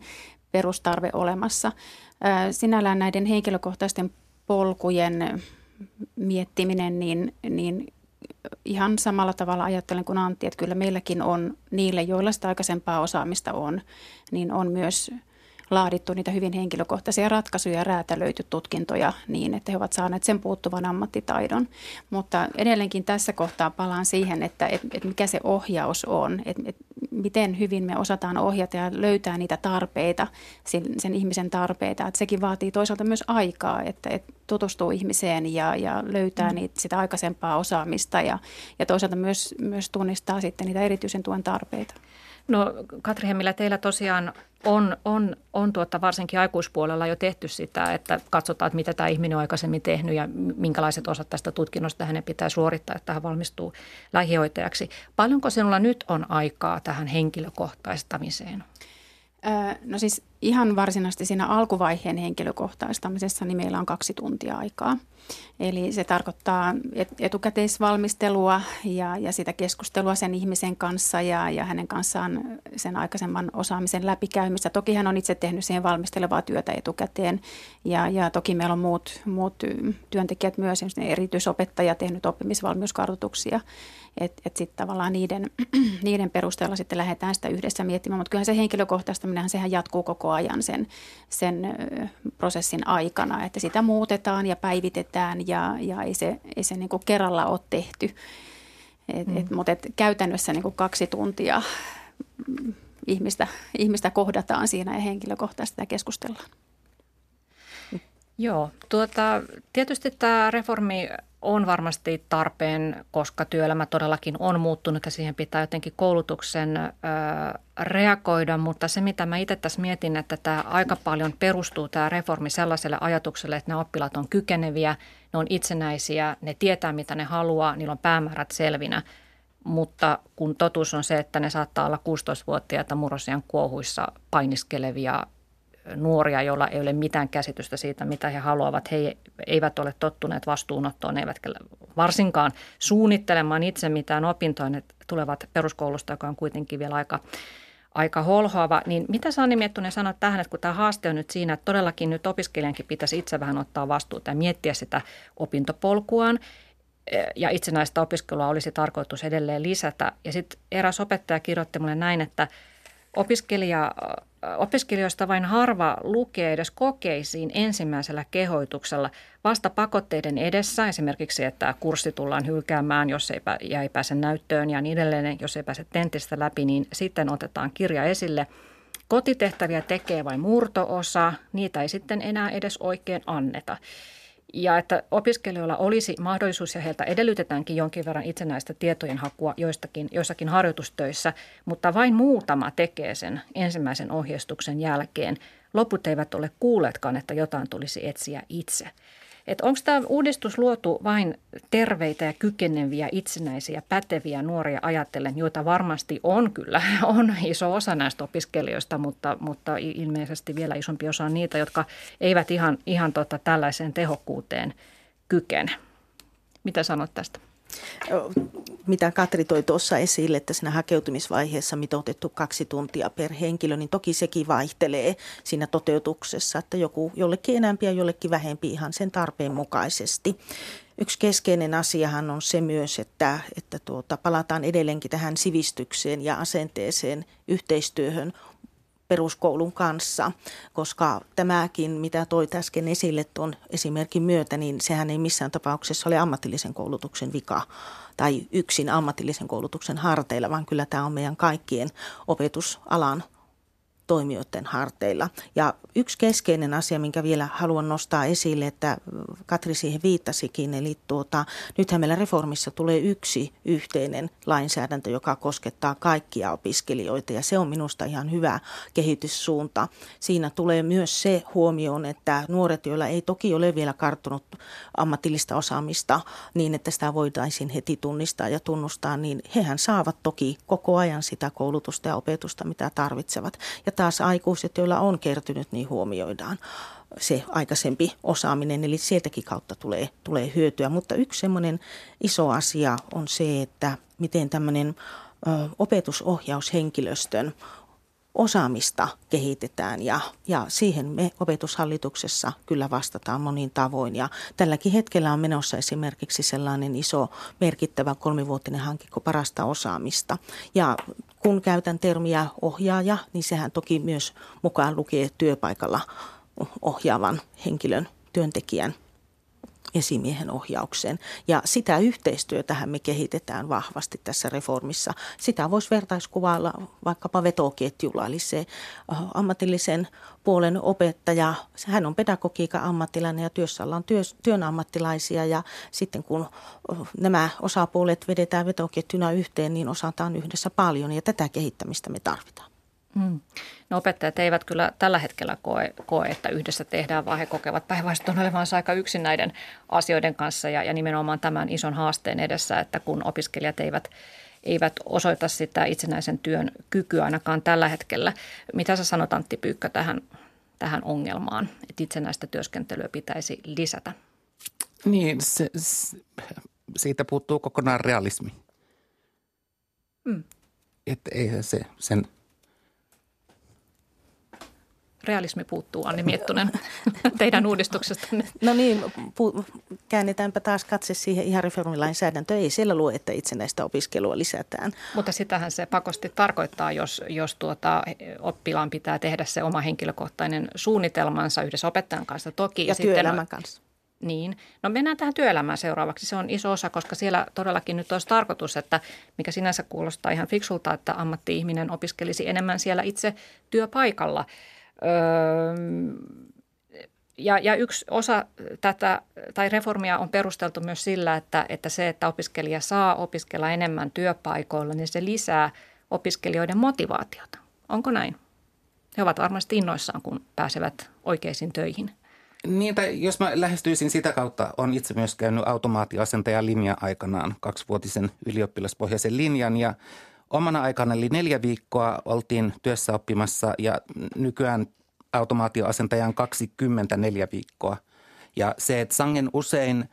perustarve olemassa. Sinällään näiden henkilökohtaisten polkujen miettiminen, niin ihan samalla tavalla ajattelen kuin Antti, että kyllä meilläkin on niille, joilla sitä aikaisempaa osaamista on, niin on myös laadittu niitä hyvin henkilökohtaisia ratkaisuja ja räätälöity tutkintoja niin, että he ovat saaneet sen puuttuvan ammattitaidon. Mutta edelleenkin tässä kohtaa palaan siihen, että mikä se ohjaus on, että miten hyvin me osataan ohjata ja löytää niitä tarpeita, sen ihmisen tarpeita. Että sekin vaatii toisaalta myös aikaa, että tutustuu ihmiseen ja löytää sitä aikaisempaa osaamista ja toisaalta myös tunnistaa sitten niitä erityisen tuen tarpeita. No Katri Hemmilä, teillä tosiaan on varsinkin aikuispuolella jo tehty sitä, että katsotaan, että mitä tämä ihminen on aikaisemmin tehnyt ja minkälaiset osat tästä tutkinnosta hänen pitää suorittaa, että hän valmistuu lähihoitajaksi. Paljonko sinulla nyt on aikaa tähän henkilökohtaistamiseen? No siis ihan varsinaisesti siinä alkuvaiheen henkilökohtaistamisessa niin meillä on 2 tuntia aikaa. Eli se tarkoittaa etukäteisvalmistelua ja sitä keskustelua sen ihmisen kanssa ja hänen kanssaan sen aikaisemman osaamisen läpikäymistä. Toki hän on itse tehnyt siihen valmistelevaa työtä etukäteen ja toki meillä on muut työntekijät myös, esimerkiksi ne erityisopettaja tehnyt oppimisvalmiuskartoituksia. Että sitten tavallaan niiden perusteella sitten lähdetään sitä yhdessä miettimään, mutta kyllähän se henkilökohtaistaminenhan sehän jatkuu koko ajan sen prosessin aikana, että sitä muutetaan ja päivitetään ja ei se niin kuin kerralla ole tehty, mutta käytännössä niin kuin 2 tuntia ihmistä kohdataan siinä ja henkilökohtaisesti ja keskustellaan. Joo, tietysti tämä reformi on varmasti tarpeen, koska työelämä todellakin on muuttunut ja siihen pitää jotenkin koulutuksen reagoida, mutta se mitä mä itse tässä mietin, että tämä aika paljon perustuu tämä reformi sellaiselle ajatukselle, että nämä oppilaat on kykeneviä, ne on itsenäisiä, ne tietää mitä ne haluaa, niillä on päämäärät selvinä, mutta kun totuus on se, että ne saattaa olla 16-vuotiaita murrosian kuohuissa painiskelevia nuoria, joilla ei ole mitään käsitystä siitä, mitä he haluavat. He eivät ole tottuneet vastuunottoon, eivätkä varsinkaan suunnittelemaan itse mitään opintoja. Ne tulevat peruskoulusta, joka on kuitenkin vielä aika holhoava. Niin mitä Anni Miettunen sanoi tähän, että kun tämä haaste on nyt siinä, että todellakin nyt opiskelijankin pitäisi itse vähän ottaa vastuuta ja miettiä sitä opintopolkuaan. Ja itsenäistä opiskelua olisi tarkoitus edelleen lisätä. Ja sitten eräs opettaja kirjoitti minulle näin, että opiskelijoista vain harva lukee edes kokeisiin ensimmäisellä kehoituksella. Vasta pakotteiden edessä, esimerkiksi että kurssi tullaan hylkäämään, jos ei pääse näyttöön ja niin edelleen, jos ei pääse tentistä läpi, niin sitten otetaan kirja esille. Kotitehtäviä tekee vain murto-osa, niitä ei sitten enää edes oikein anneta. Ja että opiskelijoilla olisi mahdollisuus, ja heiltä edellytetäänkin jonkin verran itsenäistä tietojen hakua joissakin harjoitustöissä, mutta vain muutama tekee sen ensimmäisen ohjeistuksen jälkeen. Loput eivät ole kuulleetkaan, että jotain tulisi etsiä itse. Onko tämä uudistus luotu vain terveitä ja kykeneviä, itsenäisiä, päteviä nuoria ajattelen, joita varmasti on kyllä, on iso osa näistä opiskelijoista, mutta ilmeisesti vielä isompi osa on niitä, jotka eivät ihan tällaiseen tehokkuuteen kykene. Mitä sanot tästä? Mitä Katri toi tuossa esille, että siinä hakeutumisvaiheessa mitoitettu 2 tuntia per henkilö, niin toki sekin vaihtelee siinä toteutuksessa, että joku jollekin enämpi ja jollekin vähempi ihan sen tarpeen mukaisesti. Yksi keskeinen asiahan on se myös, että palataan edelleenkin tähän sivistykseen ja asenteeseen yhteistyöhön peruskoulun kanssa, koska tämäkin, mitä toit äsken esille tuon esimerkin myötä, niin sehän ei missään tapauksessa ole ammatillisen koulutuksen vika tai yksin ammatillisen koulutuksen harteilla, vaan kyllä tämä on meidän kaikkien opetusalan toimijoiden harteilla. Ja yksi keskeinen asia, minkä vielä haluan nostaa esille, että Katri siihen viittasikin, eli nythän meillä reformissa tulee yksi yhteinen lainsäädäntö, joka koskettaa kaikkia opiskelijoita, ja se on minusta ihan hyvä kehityssuunta. Siinä tulee myös se huomioon, että nuoret, joilla ei toki ole vielä karttunut ammatillista osaamista niin, että sitä voitaisiin heti tunnistaa ja tunnustaa, niin hehän saavat toki koko ajan sitä koulutusta ja opetusta, mitä tarvitsevat. Ja taas aikuiset, joilla on kertynyt, niin huomioidaan se aikaisempi osaaminen, eli sieltäkin kautta tulee hyötyä. Mutta yksi semmoinen iso asia on se, että miten tämmöinen opetusohjaushenkilöstön osaamista kehitetään ja siihen me Opetushallituksessa kyllä vastataan monin tavoin. Ja tälläkin hetkellä on menossa esimerkiksi sellainen iso merkittävä 3-vuotinen hanke kuin Parasta osaamista. Ja kun käytän termiä ohjaaja, niin sehän toki myös mukaan lukee työpaikalla ohjaavan henkilön, työntekijän, esimiehen ohjaukseen. Ja sitä yhteistyötähän me kehitetään vahvasti tässä reformissa. Sitä voisi vertaiskuvailla vaikkapa vetoketjulla, eli se ammatillisen puolen opettaja, hän on pedagogiikan ammattilainen ja työssä ollaan työn ammattilaisia, ja sitten kun nämä osapuolet vedetään vetoketjuna yhteen, niin osataan yhdessä paljon, ja tätä kehittämistä me tarvitaan. No opettajat eivät kyllä tällä hetkellä koe, että yhdessä tehdään, vaan he kokevat päinvastoin olevansa aika yksin näiden asioiden kanssa ja nimenomaan tämän ison haasteen edessä, että kun opiskelijat eivät osoita sitä itsenäisen työn kykyä ainakaan tällä hetkellä. Mitä sä sanot, Antti Pyykkö, tähän ongelmaan, että itsenäistä työskentelyä pitäisi lisätä? Niin, siitä puuttuu kokonaan realismi. Että eihän se sen... Realismi puuttuu, Anni Miettunen, teidän uudistuksesta. No niin, käännetäänpä taas katse siihen ihan reformilainsäädäntöön. Ei siellä lue, että itsenäistä opiskelua lisätään. Mutta sitähän se pakosti tarkoittaa, jos oppilaan pitää tehdä se oma henkilökohtainen suunnitelmansa yhdessä opettajan kanssa toki. Ja työelämän kanssa. Niin. No mennään tähän työelämään seuraavaksi. Se on iso osa, koska siellä todellakin nyt olisi tarkoitus, että mikä sinänsä kuulostaa ihan fiksulta, että ammatti-ihminen opiskelisi enemmän siellä itse työpaikalla. Ja yksi osa tätä tai reformia on perusteltu myös sillä, että se, että opiskelija saa opiskella enemmän työpaikoilla, niin se lisää opiskelijoiden motivaatiota. Onko näin? He ovat varmasti innoissaan, kun pääsevät oikeisiin töihin. Niin, tai jos mä lähestyisin sitä kautta, on itse myös käynyt automaatioasentajan linja aikanaan, 2-vuotisen ylioppilaspohjaisen linjan ja omana aikana eli 4 viikkoa oltiin työssä oppimassa ja nykyään automaatioasentajan 24 viikkoa. Ja se, että sangen usein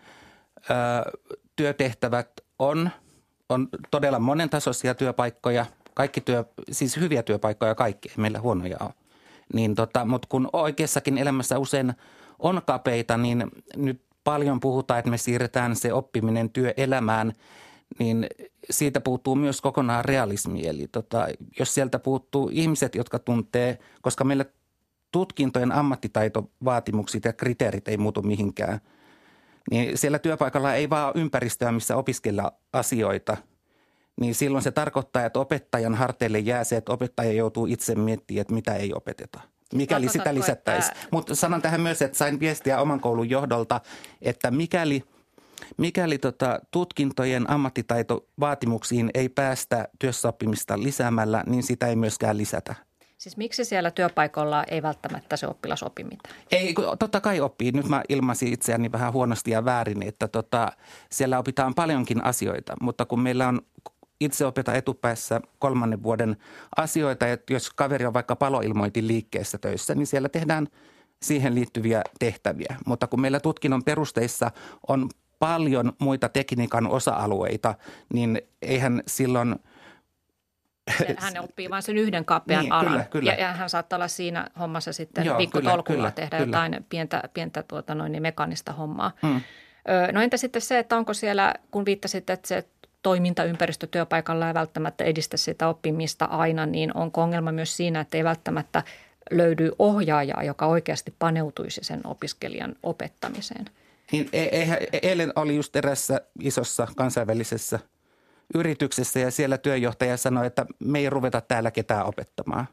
työtehtävät on todella monentasoisia työpaikkoja, siis hyviä työpaikkoja kaikki, ei meillä huonoja ole. Niin mutta kun oikeassakin elämässä usein on kapeita, niin nyt paljon puhutaan, että me siirretään se oppiminen työelämään, niin siitä puuttuu myös kokonaan realismi. Eli jos sieltä puuttuu ihmiset, jotka tuntee, koska meillä tutkintojen ammattitaitovaatimukset ja kriteerit ei muutu mihinkään, niin siellä työpaikalla ei vaan ole ympäristöä, missä opiskella asioita. Niin silloin se tarkoittaa, että opettajan harteille jää se, että opettaja joutuu itse miettimään, että mitä ei opeteta. mikäli sitä lisättäisiin. Mutta sanon tähän myös, että sain viestiä oman koulun johdolta, että mikäli tutkintojen ammattitaitovaatimuksiin ei päästä työssäoppimista lisäämällä, niin sitä ei myöskään lisätä. Siis miksi siellä työpaikalla ei välttämättä se oppilas opi mitään? Ei, totta kai oppii. Nyt mä ilmaisin itseäni vähän huonosti ja väärin, että siellä opitaan paljonkin asioita, mutta kun meillä on itse opeta etupäässä 3. vuoden asioita, että jos kaveri on vaikka paloilmointi liikkeessä töissä, niin siellä tehdään siihen liittyviä tehtäviä. Mutta kun meillä tutkinnon perusteissa on paljon muita tekniikan osa-alueita, niin eihän silloin... Hän oppii vain sen yhden kapean niin, alan. Kyllä. Ja hän saattaa olla siinä hommassa sitten pikkutolkulla tehdä jotain pientä mekaanista hommaa. Mm. No entä sitten se, että onko siellä, kun viittasit, että se toimintaympäristö työpaikalla ei välttämättä edistä sitä oppimista aina, niin onko ongelma myös siinä, että ei välttämättä löydy ohjaajaa, joka oikeasti paneutuisi sen opiskelijan opettamiseen? Niin, eilen oli just erässä isossa kansainvälisessä yrityksessä ja siellä työjohtaja sanoi, että me ei ruveta täällä ketään opettamaan.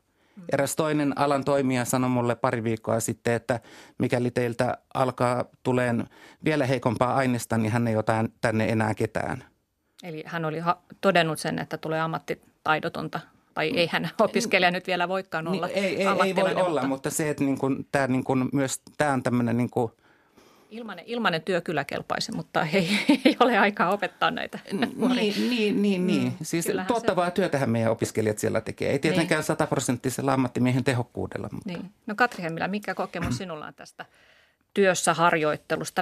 Eräs toinen alan toimija sanoi mulle pari viikkoa sitten, että mikäli teiltä alkaa tuleen vielä heikompaa aineesta, niin hän ei ole tänne enää ketään. Eli hän oli todennut sen, että tulee ammattitaidotonta, tai ei hän opiskelija nyt vielä voikaan olla ammattilainen. Ei voi olla, mutta se, että tämä on tämmöinen niin kuin... Ilmainen työ kyllä kelpaisi, mutta ei ole aikaa opettaa näitä. Niin. Siis tuottavaa työtähän meidän opiskelijat siellä tekee. Ei tietenkään 100-prosenttisella ammattimiehen tehokkuudella. Mutta. Niin. No Katri Hemmilä, mikä kokemus sinulla on tästä työssä harjoittelusta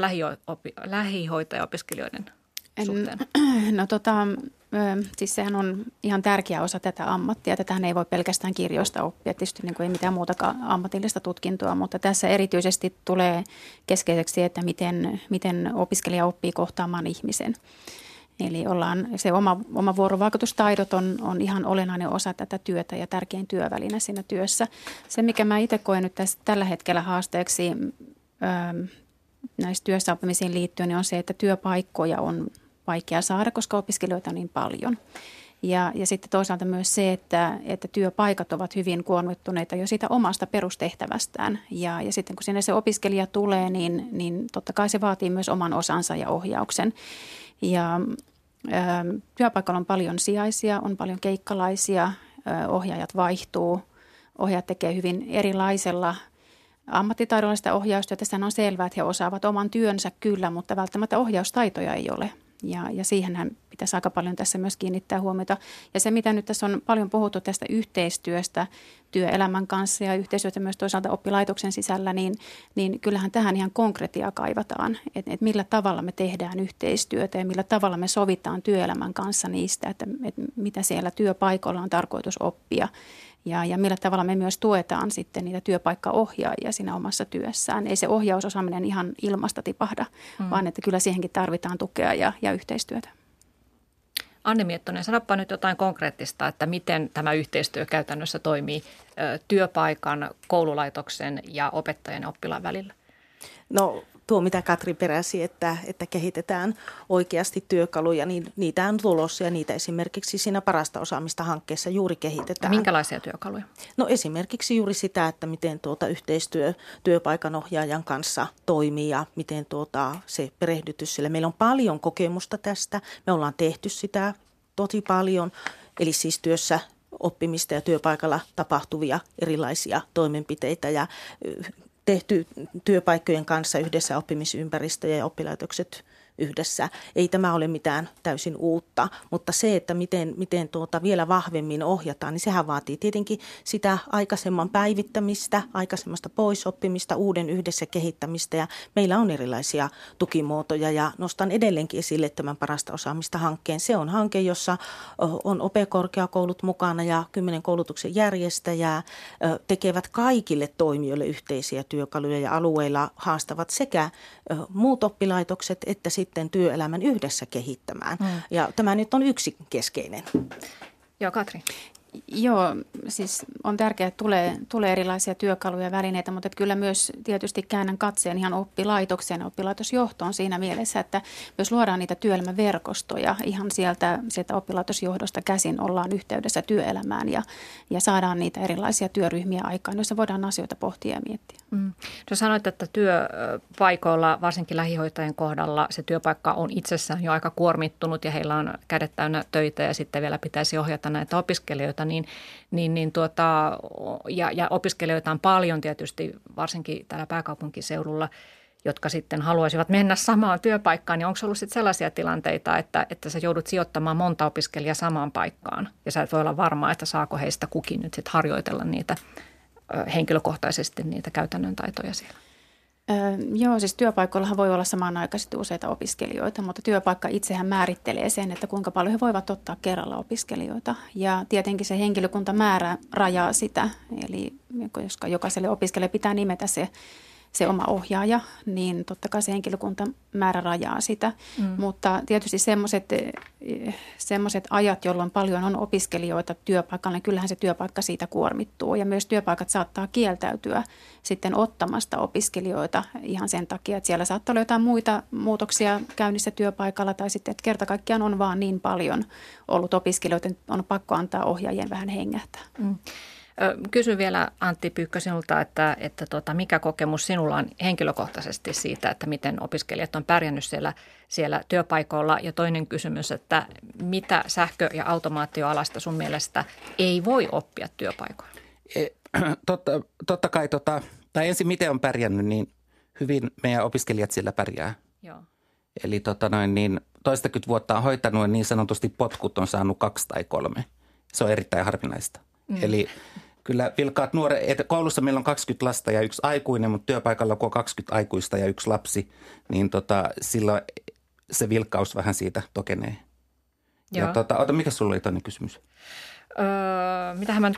lähihoitajaopiskelijoiden suhteen? Siis sehän on ihan tärkeä osa tätä ammattia. Tätähän ei voi pelkästään kirjoista oppia. Tietysti ei mitään muutakaan ammatillista tutkintoa, mutta tässä erityisesti tulee keskeiseksi, että miten opiskelija oppii kohtaamaan ihmisen. Eli se oma vuorovaikutustaidot on ihan olennainen osa tätä työtä ja tärkein työväline siinä työssä. Se, mikä mä itse koen nyt tällä hetkellä haasteeksi näissä työssäoppimisiin liittyen, niin on se, että työpaikkoja on vaikea saada, koska opiskelijoita on niin paljon. Ja sitten toisaalta myös se, että työpaikat ovat hyvin kuormittuneita jo siitä omasta perustehtävästään. Ja sitten kun sinne se opiskelija tulee, niin totta kai se vaatii myös oman osansa ja ohjauksen. Ja työpaikalla on paljon sijaisia, on paljon keikkalaisia, ohjaajat vaihtuu, ohjaajat tekee hyvin erilaisella ammattitaidolla sitä ohjaustyötä. Sehän on selvää, että he osaavat oman työnsä kyllä, mutta välttämättä ohjaustaitoja ei ole. Ja siihenhän pitäisi aika paljon tässä myös kiinnittää huomiota. Ja se, mitä nyt tässä on paljon puhuttu tästä yhteistyöstä työelämän kanssa ja yhteistyötä myös toisaalta oppilaitoksen sisällä, niin kyllähän tähän ihan konkretiaa kaivataan. Että millä tavalla me tehdään yhteistyötä ja millä tavalla me sovitaan työelämän kanssa niistä, että mitä siellä työpaikoilla on tarkoitus oppia. Ja millä tavalla me myös tuetaan sitten niitä työpaikkaohjaajia siinä omassa työssään. Ei se ohjausosaaminen ihan ilmasta tipahda, vaan että kyllä siihenkin tarvitaan tukea ja yhteistyötä. Anni Miettunen, sanoppa nyt jotain konkreettista, että miten tämä yhteistyö käytännössä toimii työpaikan, koululaitoksen ja opettajan ja oppilaan välillä? No tuo, mitä Katri peräsi, että kehitetään oikeasti työkaluja, niin niitä on tulossa ja niitä esimerkiksi siinä parasta osaamista hankkeessa juuri kehitetään. Minkälaisia työkaluja? No esimerkiksi juuri sitä, että miten yhteistyö työpaikan ohjaajan kanssa toimii ja miten se perehdytys sillä. Meillä on paljon kokemusta tästä, me ollaan tehty sitä tosi paljon, eli siis työssä oppimista ja työpaikalla tapahtuvia erilaisia toimenpiteitä ja tehty työpaikkojen kanssa yhdessä oppimisympäristöjä ja oppilaitokset yhdessä. Ei tämä ole mitään täysin uutta, mutta se, että miten vielä vahvemmin ohjataan, niin sehän vaatii tietenkin sitä aikaisemman päivittämistä, aikaisemmasta poisoppimista, uuden yhdessä kehittämistä ja meillä on erilaisia tukimuotoja ja nostan edelleenkin esille tämän parasta osaamista hankkeen. Se on hanke, jossa on OP-korkeakoulut mukana ja 10 koulutuksen järjestäjää tekevät kaikille toimijoille yhteisiä työkaluja ja alueilla haastavat sekä muut oppilaitokset että sitten työelämän yhdessä kehittämään. Ja tämä nyt on yksi keskeinen. Joo, Katri. Joo, siis on tärkeää, että tulee erilaisia työkaluja ja välineitä, mutta kyllä myös tietysti käännän katseen ihan oppilaitokseen ja oppilaitosjohtoon siinä mielessä, että myös luodaan niitä työelämäverkostoja ihan sieltä oppilaitosjohdosta käsin ollaan yhteydessä työelämään ja saadaan niitä erilaisia työryhmiä aikaan, joissa voidaan asioita pohtia ja miettiä. Mm. Sanoit, että työpaikoilla, varsinkin lähihoitajien kohdalla, se työpaikka on itsessään jo aika kuormittunut ja heillä on kädet täynnä töitä ja sitten vielä pitäisi ohjata näitä opiskelijoita, ja opiskelijoita on paljon tietysti, varsinkin täällä pääkaupunkiseudulla, jotka sitten haluaisivat mennä samaan työpaikkaan, niin onko ollut sitten sellaisia tilanteita, että sä joudut sijoittamaan monta opiskelijaa samaan paikkaan ja sä et voi olla varma, että saako heistä kukin nyt sitten harjoitella niitä henkilökohtaisesti niitä käytännön taitoja siellä? Joo, siis työpaikoillahan voi olla samanaikaisesti useita opiskelijoita, mutta työpaikka itsehän määrittelee sen, että kuinka paljon he voivat ottaa kerralla opiskelijoita. Ja tietenkin se henkilökuntamäärä rajaa sitä, eli koska jokaiselle opiskelijalle pitää nimetä se oma ohjaaja, niin totta kai se henkilökuntamäärä rajaa sitä. Mm. Mutta tietysti semmoiset ajat, jolloin paljon on opiskelijoita työpaikalla, niin kyllähän se työpaikka siitä kuormittuu. Ja myös työpaikat saattaa kieltäytyä sitten ottamasta opiskelijoita ihan sen takia, että siellä saattaa olla jotain muita muutoksia käynnissä työpaikalla tai sitten, että kerta kaikkiaan on vaan niin paljon ollut opiskelijoita, että on pakko antaa ohjaajien vähän hengähtää. Mm. Kysyn vielä Antti Pyykkö sinulta, että mikä kokemus sinulla on henkilökohtaisesti siitä, että miten opiskelijat on pärjännyt siellä työpaikoilla. Ja toinen kysymys, että mitä sähkö- ja automaatioalasta sun mielestä ei voi oppia työpaikoilla? Totta kai, ensin miten on pärjännyt, niin hyvin meidän opiskelijat siellä pärjää. Joo. Eli toistakymmentä vuotta on hoitanut ja niin sanotusti potkut on saanut 2 tai 3. Se on erittäin harvinaista. Mm. Eli kyllä vilkaat nuoret, koulussa meillä on 20 lasta ja 1 aikuinen, mutta työpaikalla kun on 20 aikuista ja 1 lapsi, niin silloin se vilkkaus vähän siitä tokenee. Joo. Ja mikä sulla oli toinen kysymys? Mitähän mä nyt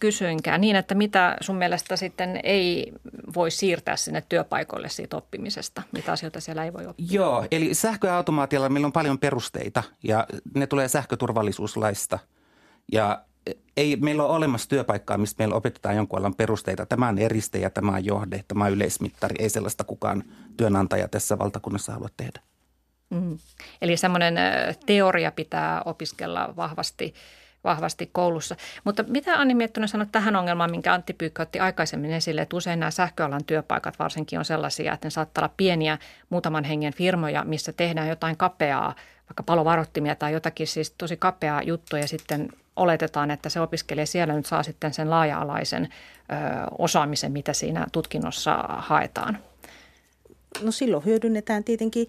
kysyinkään? Niin, että mitä sun mielestä sitten ei voi siirtää sinne työpaikoille siitä oppimisesta? Mitä asioita siellä ei voi oppia? Joo, eli sähkö- ja automaatiolla meillä on paljon perusteita ja ne tulee sähköturvallisuuslaista ja ei meillä ole olemassa työpaikkaa, mistä meillä opetetaan jonkun alan perusteita. Tämä on eriste ja tämä on johde, tämä on yleismittari. Ei sellaista kukaan työnantaja tässä valtakunnassa halua tehdä. Mm. Eli semmoinen teoria pitää opiskella vahvasti koulussa. Mutta mitä Anni Miettunen sanoi tähän ongelmaan, minkä Antti Pyykkö otti aikaisemmin esille, että usein nämä sähköalan työpaikat varsinkin on sellaisia, että ne saattaa olla pieniä muutaman hengen firmoja, missä tehdään jotain kapeaa, vaikka palovarottimia tai jotakin siis tosi kapeaa juttua ja sitten oletetaan, että se opiskelija siellä nyt saa sitten sen laaja-alaisen osaamisen, mitä siinä tutkinnossa haetaan. No silloin hyödynnetään tietenkin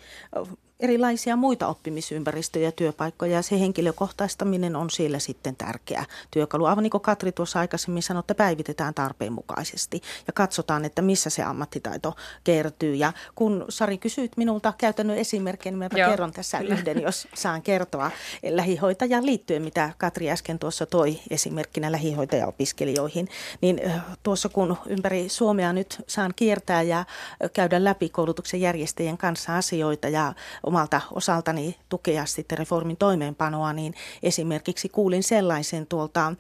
erilaisia muita oppimisympäristöjä, työpaikkoja. Se henkilökohtaistaminen on siellä sitten tärkeä työkalu. Aivan niin kuin Katri tuossa aikaisemmin sanoi, että päivitetään tarpeen mukaisesti ja katsotaan, että missä se ammattitaito kertyy. Ja kun Sari kysyit minulta käytännön esimerkkejä, niin minäpä kerron tässä yhden, jos saan kertoa lähihoitajan liittyen, mitä Katri äsken tuossa toi esimerkkinä lähihoitajaopiskelijoihin. Niin tuossa kun ympäri Suomea nyt saan kiertää ja käydä läpi koulutuksen järjestäjien kanssa asioita ja omalta osaltani tukea sitten reformin toimeenpanoa, niin esimerkiksi kuulin sellaisen tuolta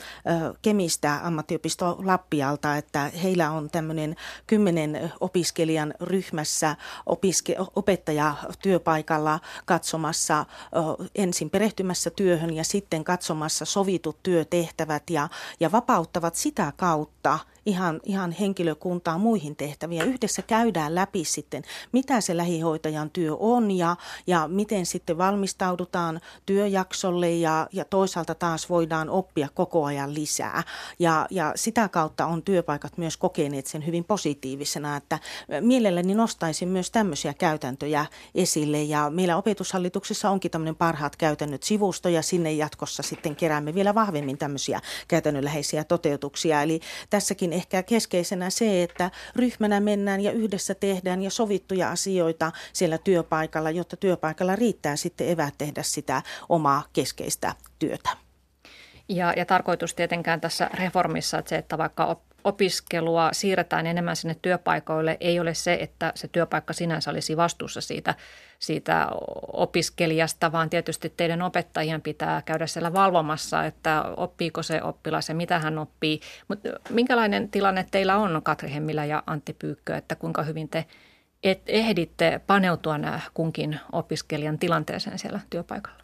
Kemistä ammattiopisto Lappialta, että heillä on tämmöinen 10 opiskelijan ryhmässä opettaja työpaikalla katsomassa, ensin perehtymässä työhön ja sitten katsomassa sovitut työtehtävät ja vapauttavat sitä kautta ihan henkilökuntaa muihin tehtäviin. Yhdessä käydään läpi sitten, mitä se lähihoitajan työ on ja miten sitten valmistaudutaan työjaksolle ja toisaalta taas voidaan oppia koko ajan lisää. Ja sitä kautta on työpaikat myös kokeneet sen hyvin positiivisena, että mielelläni nostaisin myös tämmöisiä käytäntöjä esille. Ja meillä Opetushallituksessa onkin tämmöinen parhaat käytännöt -sivusto ja sinne jatkossa sitten keräämme vielä vahvemmin tämmöisiä käytännönläheisiä toteutuksia. Eli tässäkin ehkä keskeisenä se, että ryhmänä mennään ja yhdessä tehdään ja sovittuja asioita siellä työpaikalla, jotta työpaikalla riittää sitten eväät tehdä sitä omaa keskeistä työtä. Ja tarkoitus tietenkään tässä reformissa, että vaikka opiskelua siirretään enemmän sinne työpaikoille, ei ole se, että se työpaikka sinänsä olisi vastuussa siitä opiskelijasta, vaan tietysti teidän opettajien pitää käydä siellä valvomassa, että oppiiko se oppilas ja mitä hän oppii. Mutta minkälainen tilanne teillä on, Katri Hemmilä ja Antti Pyykkö, että kuinka hyvin te ehditte paneutua kunkin opiskelijan tilanteeseen siellä työpaikalla?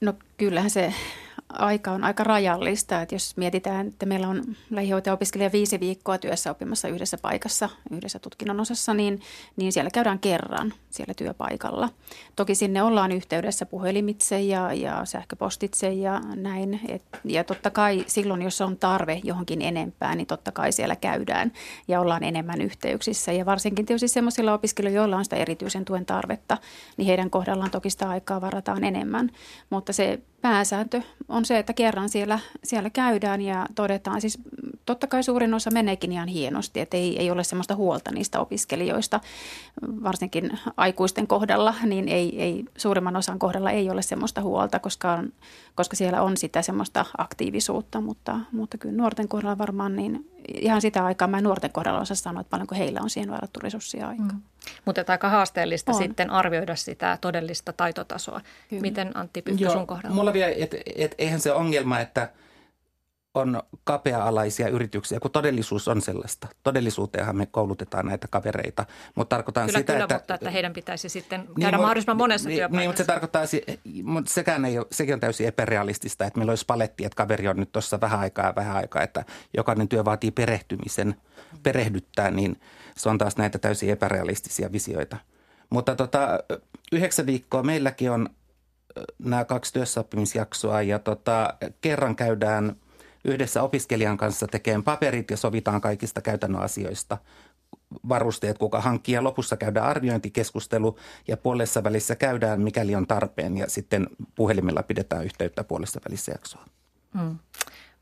No kyllähän se aika on aika rajallista, että jos mietitään, että meillä on lähihoitaja-opiskelija 5 viikkoa työssä oppimassa yhdessä paikassa, yhdessä tutkinnon osassa, niin siellä käydään kerran siellä työpaikalla. Toki sinne ollaan yhteydessä puhelimitse ja sähköpostitse ja näin. Ja totta kai silloin, jos on tarve johonkin enempää, niin totta kai siellä käydään ja ollaan enemmän yhteyksissä. Ja varsinkin tietysti sellaisilla opiskelijoilla, joilla on sitä erityisen tuen tarvetta, niin heidän kohdallaan toki sitä aikaa varataan enemmän, mutta se pääsääntö on se, että kerran siellä käydään ja todetaan, siis totta kai suurin osa meneekin ihan hienosti, että ei ole sellaista huolta niistä opiskelijoista, varsinkin aikuisten kohdalla, niin ei suurimman osan kohdalla ei ole sellaista huolta, koska siellä on sitä sellaista aktiivisuutta, mutta kyllä nuorten kohdalla varmaan niin ihan sitä aikaa mä nuorten kohdalla osaan sanoa, että paljonko heillä on siihen varattu resurssia aikaa. Mm. Mutta aika haasteellista on sitten arvioida sitä todellista taitotasoa. Kyllä. Miten Antti Pyykkö sun kohdalla? Mulla vielä, et eihän se ongelma, että on kapea-alaisia yrityksiä, kun todellisuus on sellaista. Todellisuuteenhan me koulutetaan näitä kavereita, mutta tarkoitan kyllä, sitä, että... Mutta että heidän pitäisi sitten käydä mahdollisimman monessa työpaikassa. Niin, mutta se tarkoittaa, mutta sekin on täysin epärealistista, että meillä olisi paletti, että kaveri on nyt tuossa vähän aikaa, että jokainen työ vaatii perehdyttää, niin se on taas näitä täysin epärealistisia visioita. Mutta 9 viikkoa meilläkin on nämä 2 työssäoppimisjaksoa ja kerran käydään yhdessä opiskelijan kanssa tekemään paperit ja sovitaan kaikista käytännön asioista. Varusteet, kuka hankkii, ja lopussa käydään arviointikeskustelu ja puolessa välissä käydään, mikäli on tarpeen, ja sitten puhelimella pidetään yhteyttä puolessa välissä jaksoa. Mm.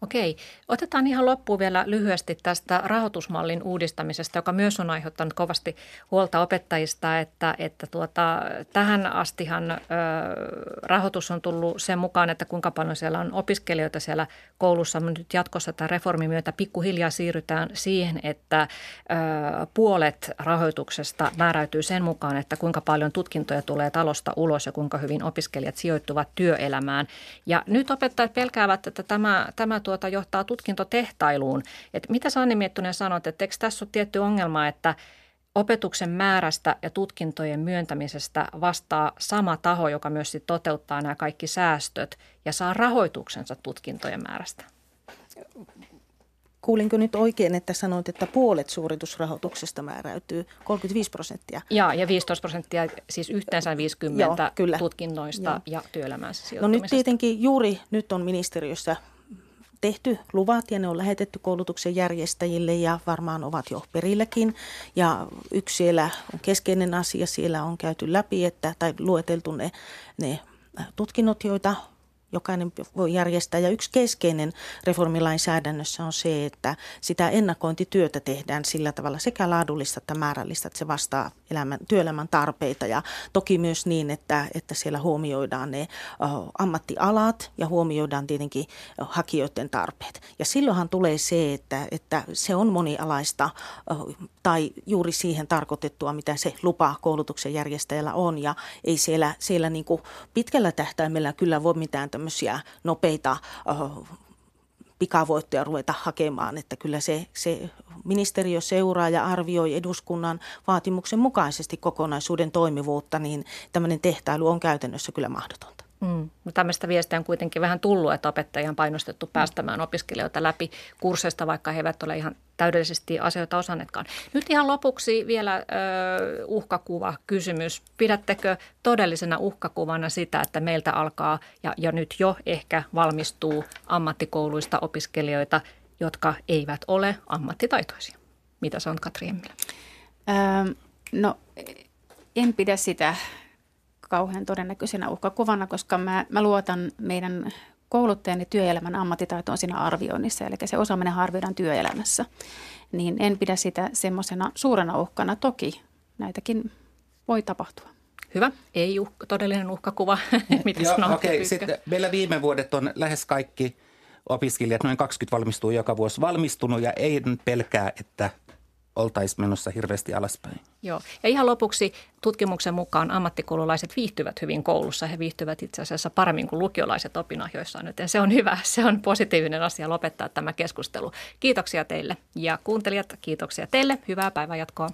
Okei. Otetaan ihan loppuun vielä lyhyesti tästä rahoitusmallin uudistamisesta, joka myös on aiheuttanut kovasti huolta opettajista, että tähän astihan rahoitus on tullut sen mukaan, että kuinka paljon siellä on opiskelijoita siellä koulussa. Nyt jatkossa tämän reformin myötä pikkuhiljaa siirrytään siihen, että puolet rahoituksesta määräytyy sen mukaan, että kuinka paljon tutkintoja tulee talosta ulos ja kuinka hyvin opiskelijat sijoittuvat työelämään. Ja nyt opettajat pelkäävät, että tämä johtaa tutkintotehtailuun. Et mitä Anni Miettunen sanot, että eikö tässä ole tietty ongelma, että opetuksen määrästä ja tutkintojen myöntämisestä vastaa sama taho, joka myös toteuttaa nämä kaikki säästöt ja saa rahoituksensa tutkintojen määrästä? Kuulinko nyt oikein, että sanoit, että puolet suoritusrahoituksesta määräytyy, 35%? Ja 15%, siis yhteensä 50 tutkinnoista ja työelämään sijoittumisesta. No nyt tietenkin juuri nyt on ministeriössä tehty luvat ja ne on lähetetty koulutuksen järjestäjille ja varmaan ovat jo perilläkin. Ja yksi siellä on keskeinen asia, siellä on käyty läpi tai lueteltu ne tutkinnot, joita jokainen voi järjestää. Ja yksi keskeinen reformilainsäädännössä on se, että sitä ennakointityötä tehdään sillä tavalla sekä laadullista että määrällistä, että se vastaa työelämän tarpeita. Ja toki myös niin, että siellä huomioidaan ne ammattialat ja huomioidaan tietenkin hakijoiden tarpeet. Ja silloinhan tulee se, että se on monialaista tai juuri siihen tarkoitettua, mitä se lupa koulutuksen järjestäjällä on. Ja ei siellä niin kuin pitkällä tähtäimellä kyllä voi mitään tämmöisiä nopeita pikavoittoja ruveta hakemaan, että kyllä se ministeriö seuraa ja arvioi eduskunnan vaatimuksen mukaisesti kokonaisuuden toimivuutta, niin tämmöinen tehtailu on käytännössä kyllä mahdotonta. Mm. No tämmöistä viestiä on kuitenkin vähän tullut, että opettajia on painostettu päästämään opiskelijoita läpi kursseista, vaikka he eivät ole ihan täydellisesti asioita osannetkaan. Nyt ihan lopuksi vielä uhkakuva kysymys. Pidättekö todellisena uhkakuvana sitä, että meiltä alkaa ja nyt jo ehkä valmistuu ammattikouluista opiskelijoita, jotka eivät ole ammattitaitoisia? Mitä sanot, Katri Hemmilä? No en pidä sitä kauhean todennäköisenä uhkakuvana, koska mä luotan meidän kouluttajan ja työelämän ammattitaitoon siinä arvioinnissa, eli se osaaminen arvioidaan työelämässä, niin en pidä sitä semmoisena suurena uhkana. Toki näitäkin voi tapahtua. Hyvä. Ei todellinen uhkakuva. Mitä sanoo? Okei. Sitten meillä viime vuodet on lähes kaikki opiskelijat, noin 20 valmistuu joka vuosi valmistunut ja ei pelkää, että oltaisiin menossa hirveästi alaspäin. Joo, ja ihan lopuksi tutkimuksen mukaan ammattikoululaiset viihtyvät hyvin koulussa. He viihtyvät itse asiassa paremmin kuin lukiolaiset opinahjoissaan, joten se on hyvä, se on positiivinen asia lopettaa tämä keskustelu. Kiitoksia teille ja kuuntelijat, kiitoksia teille. Hyvää päivänjatkoa.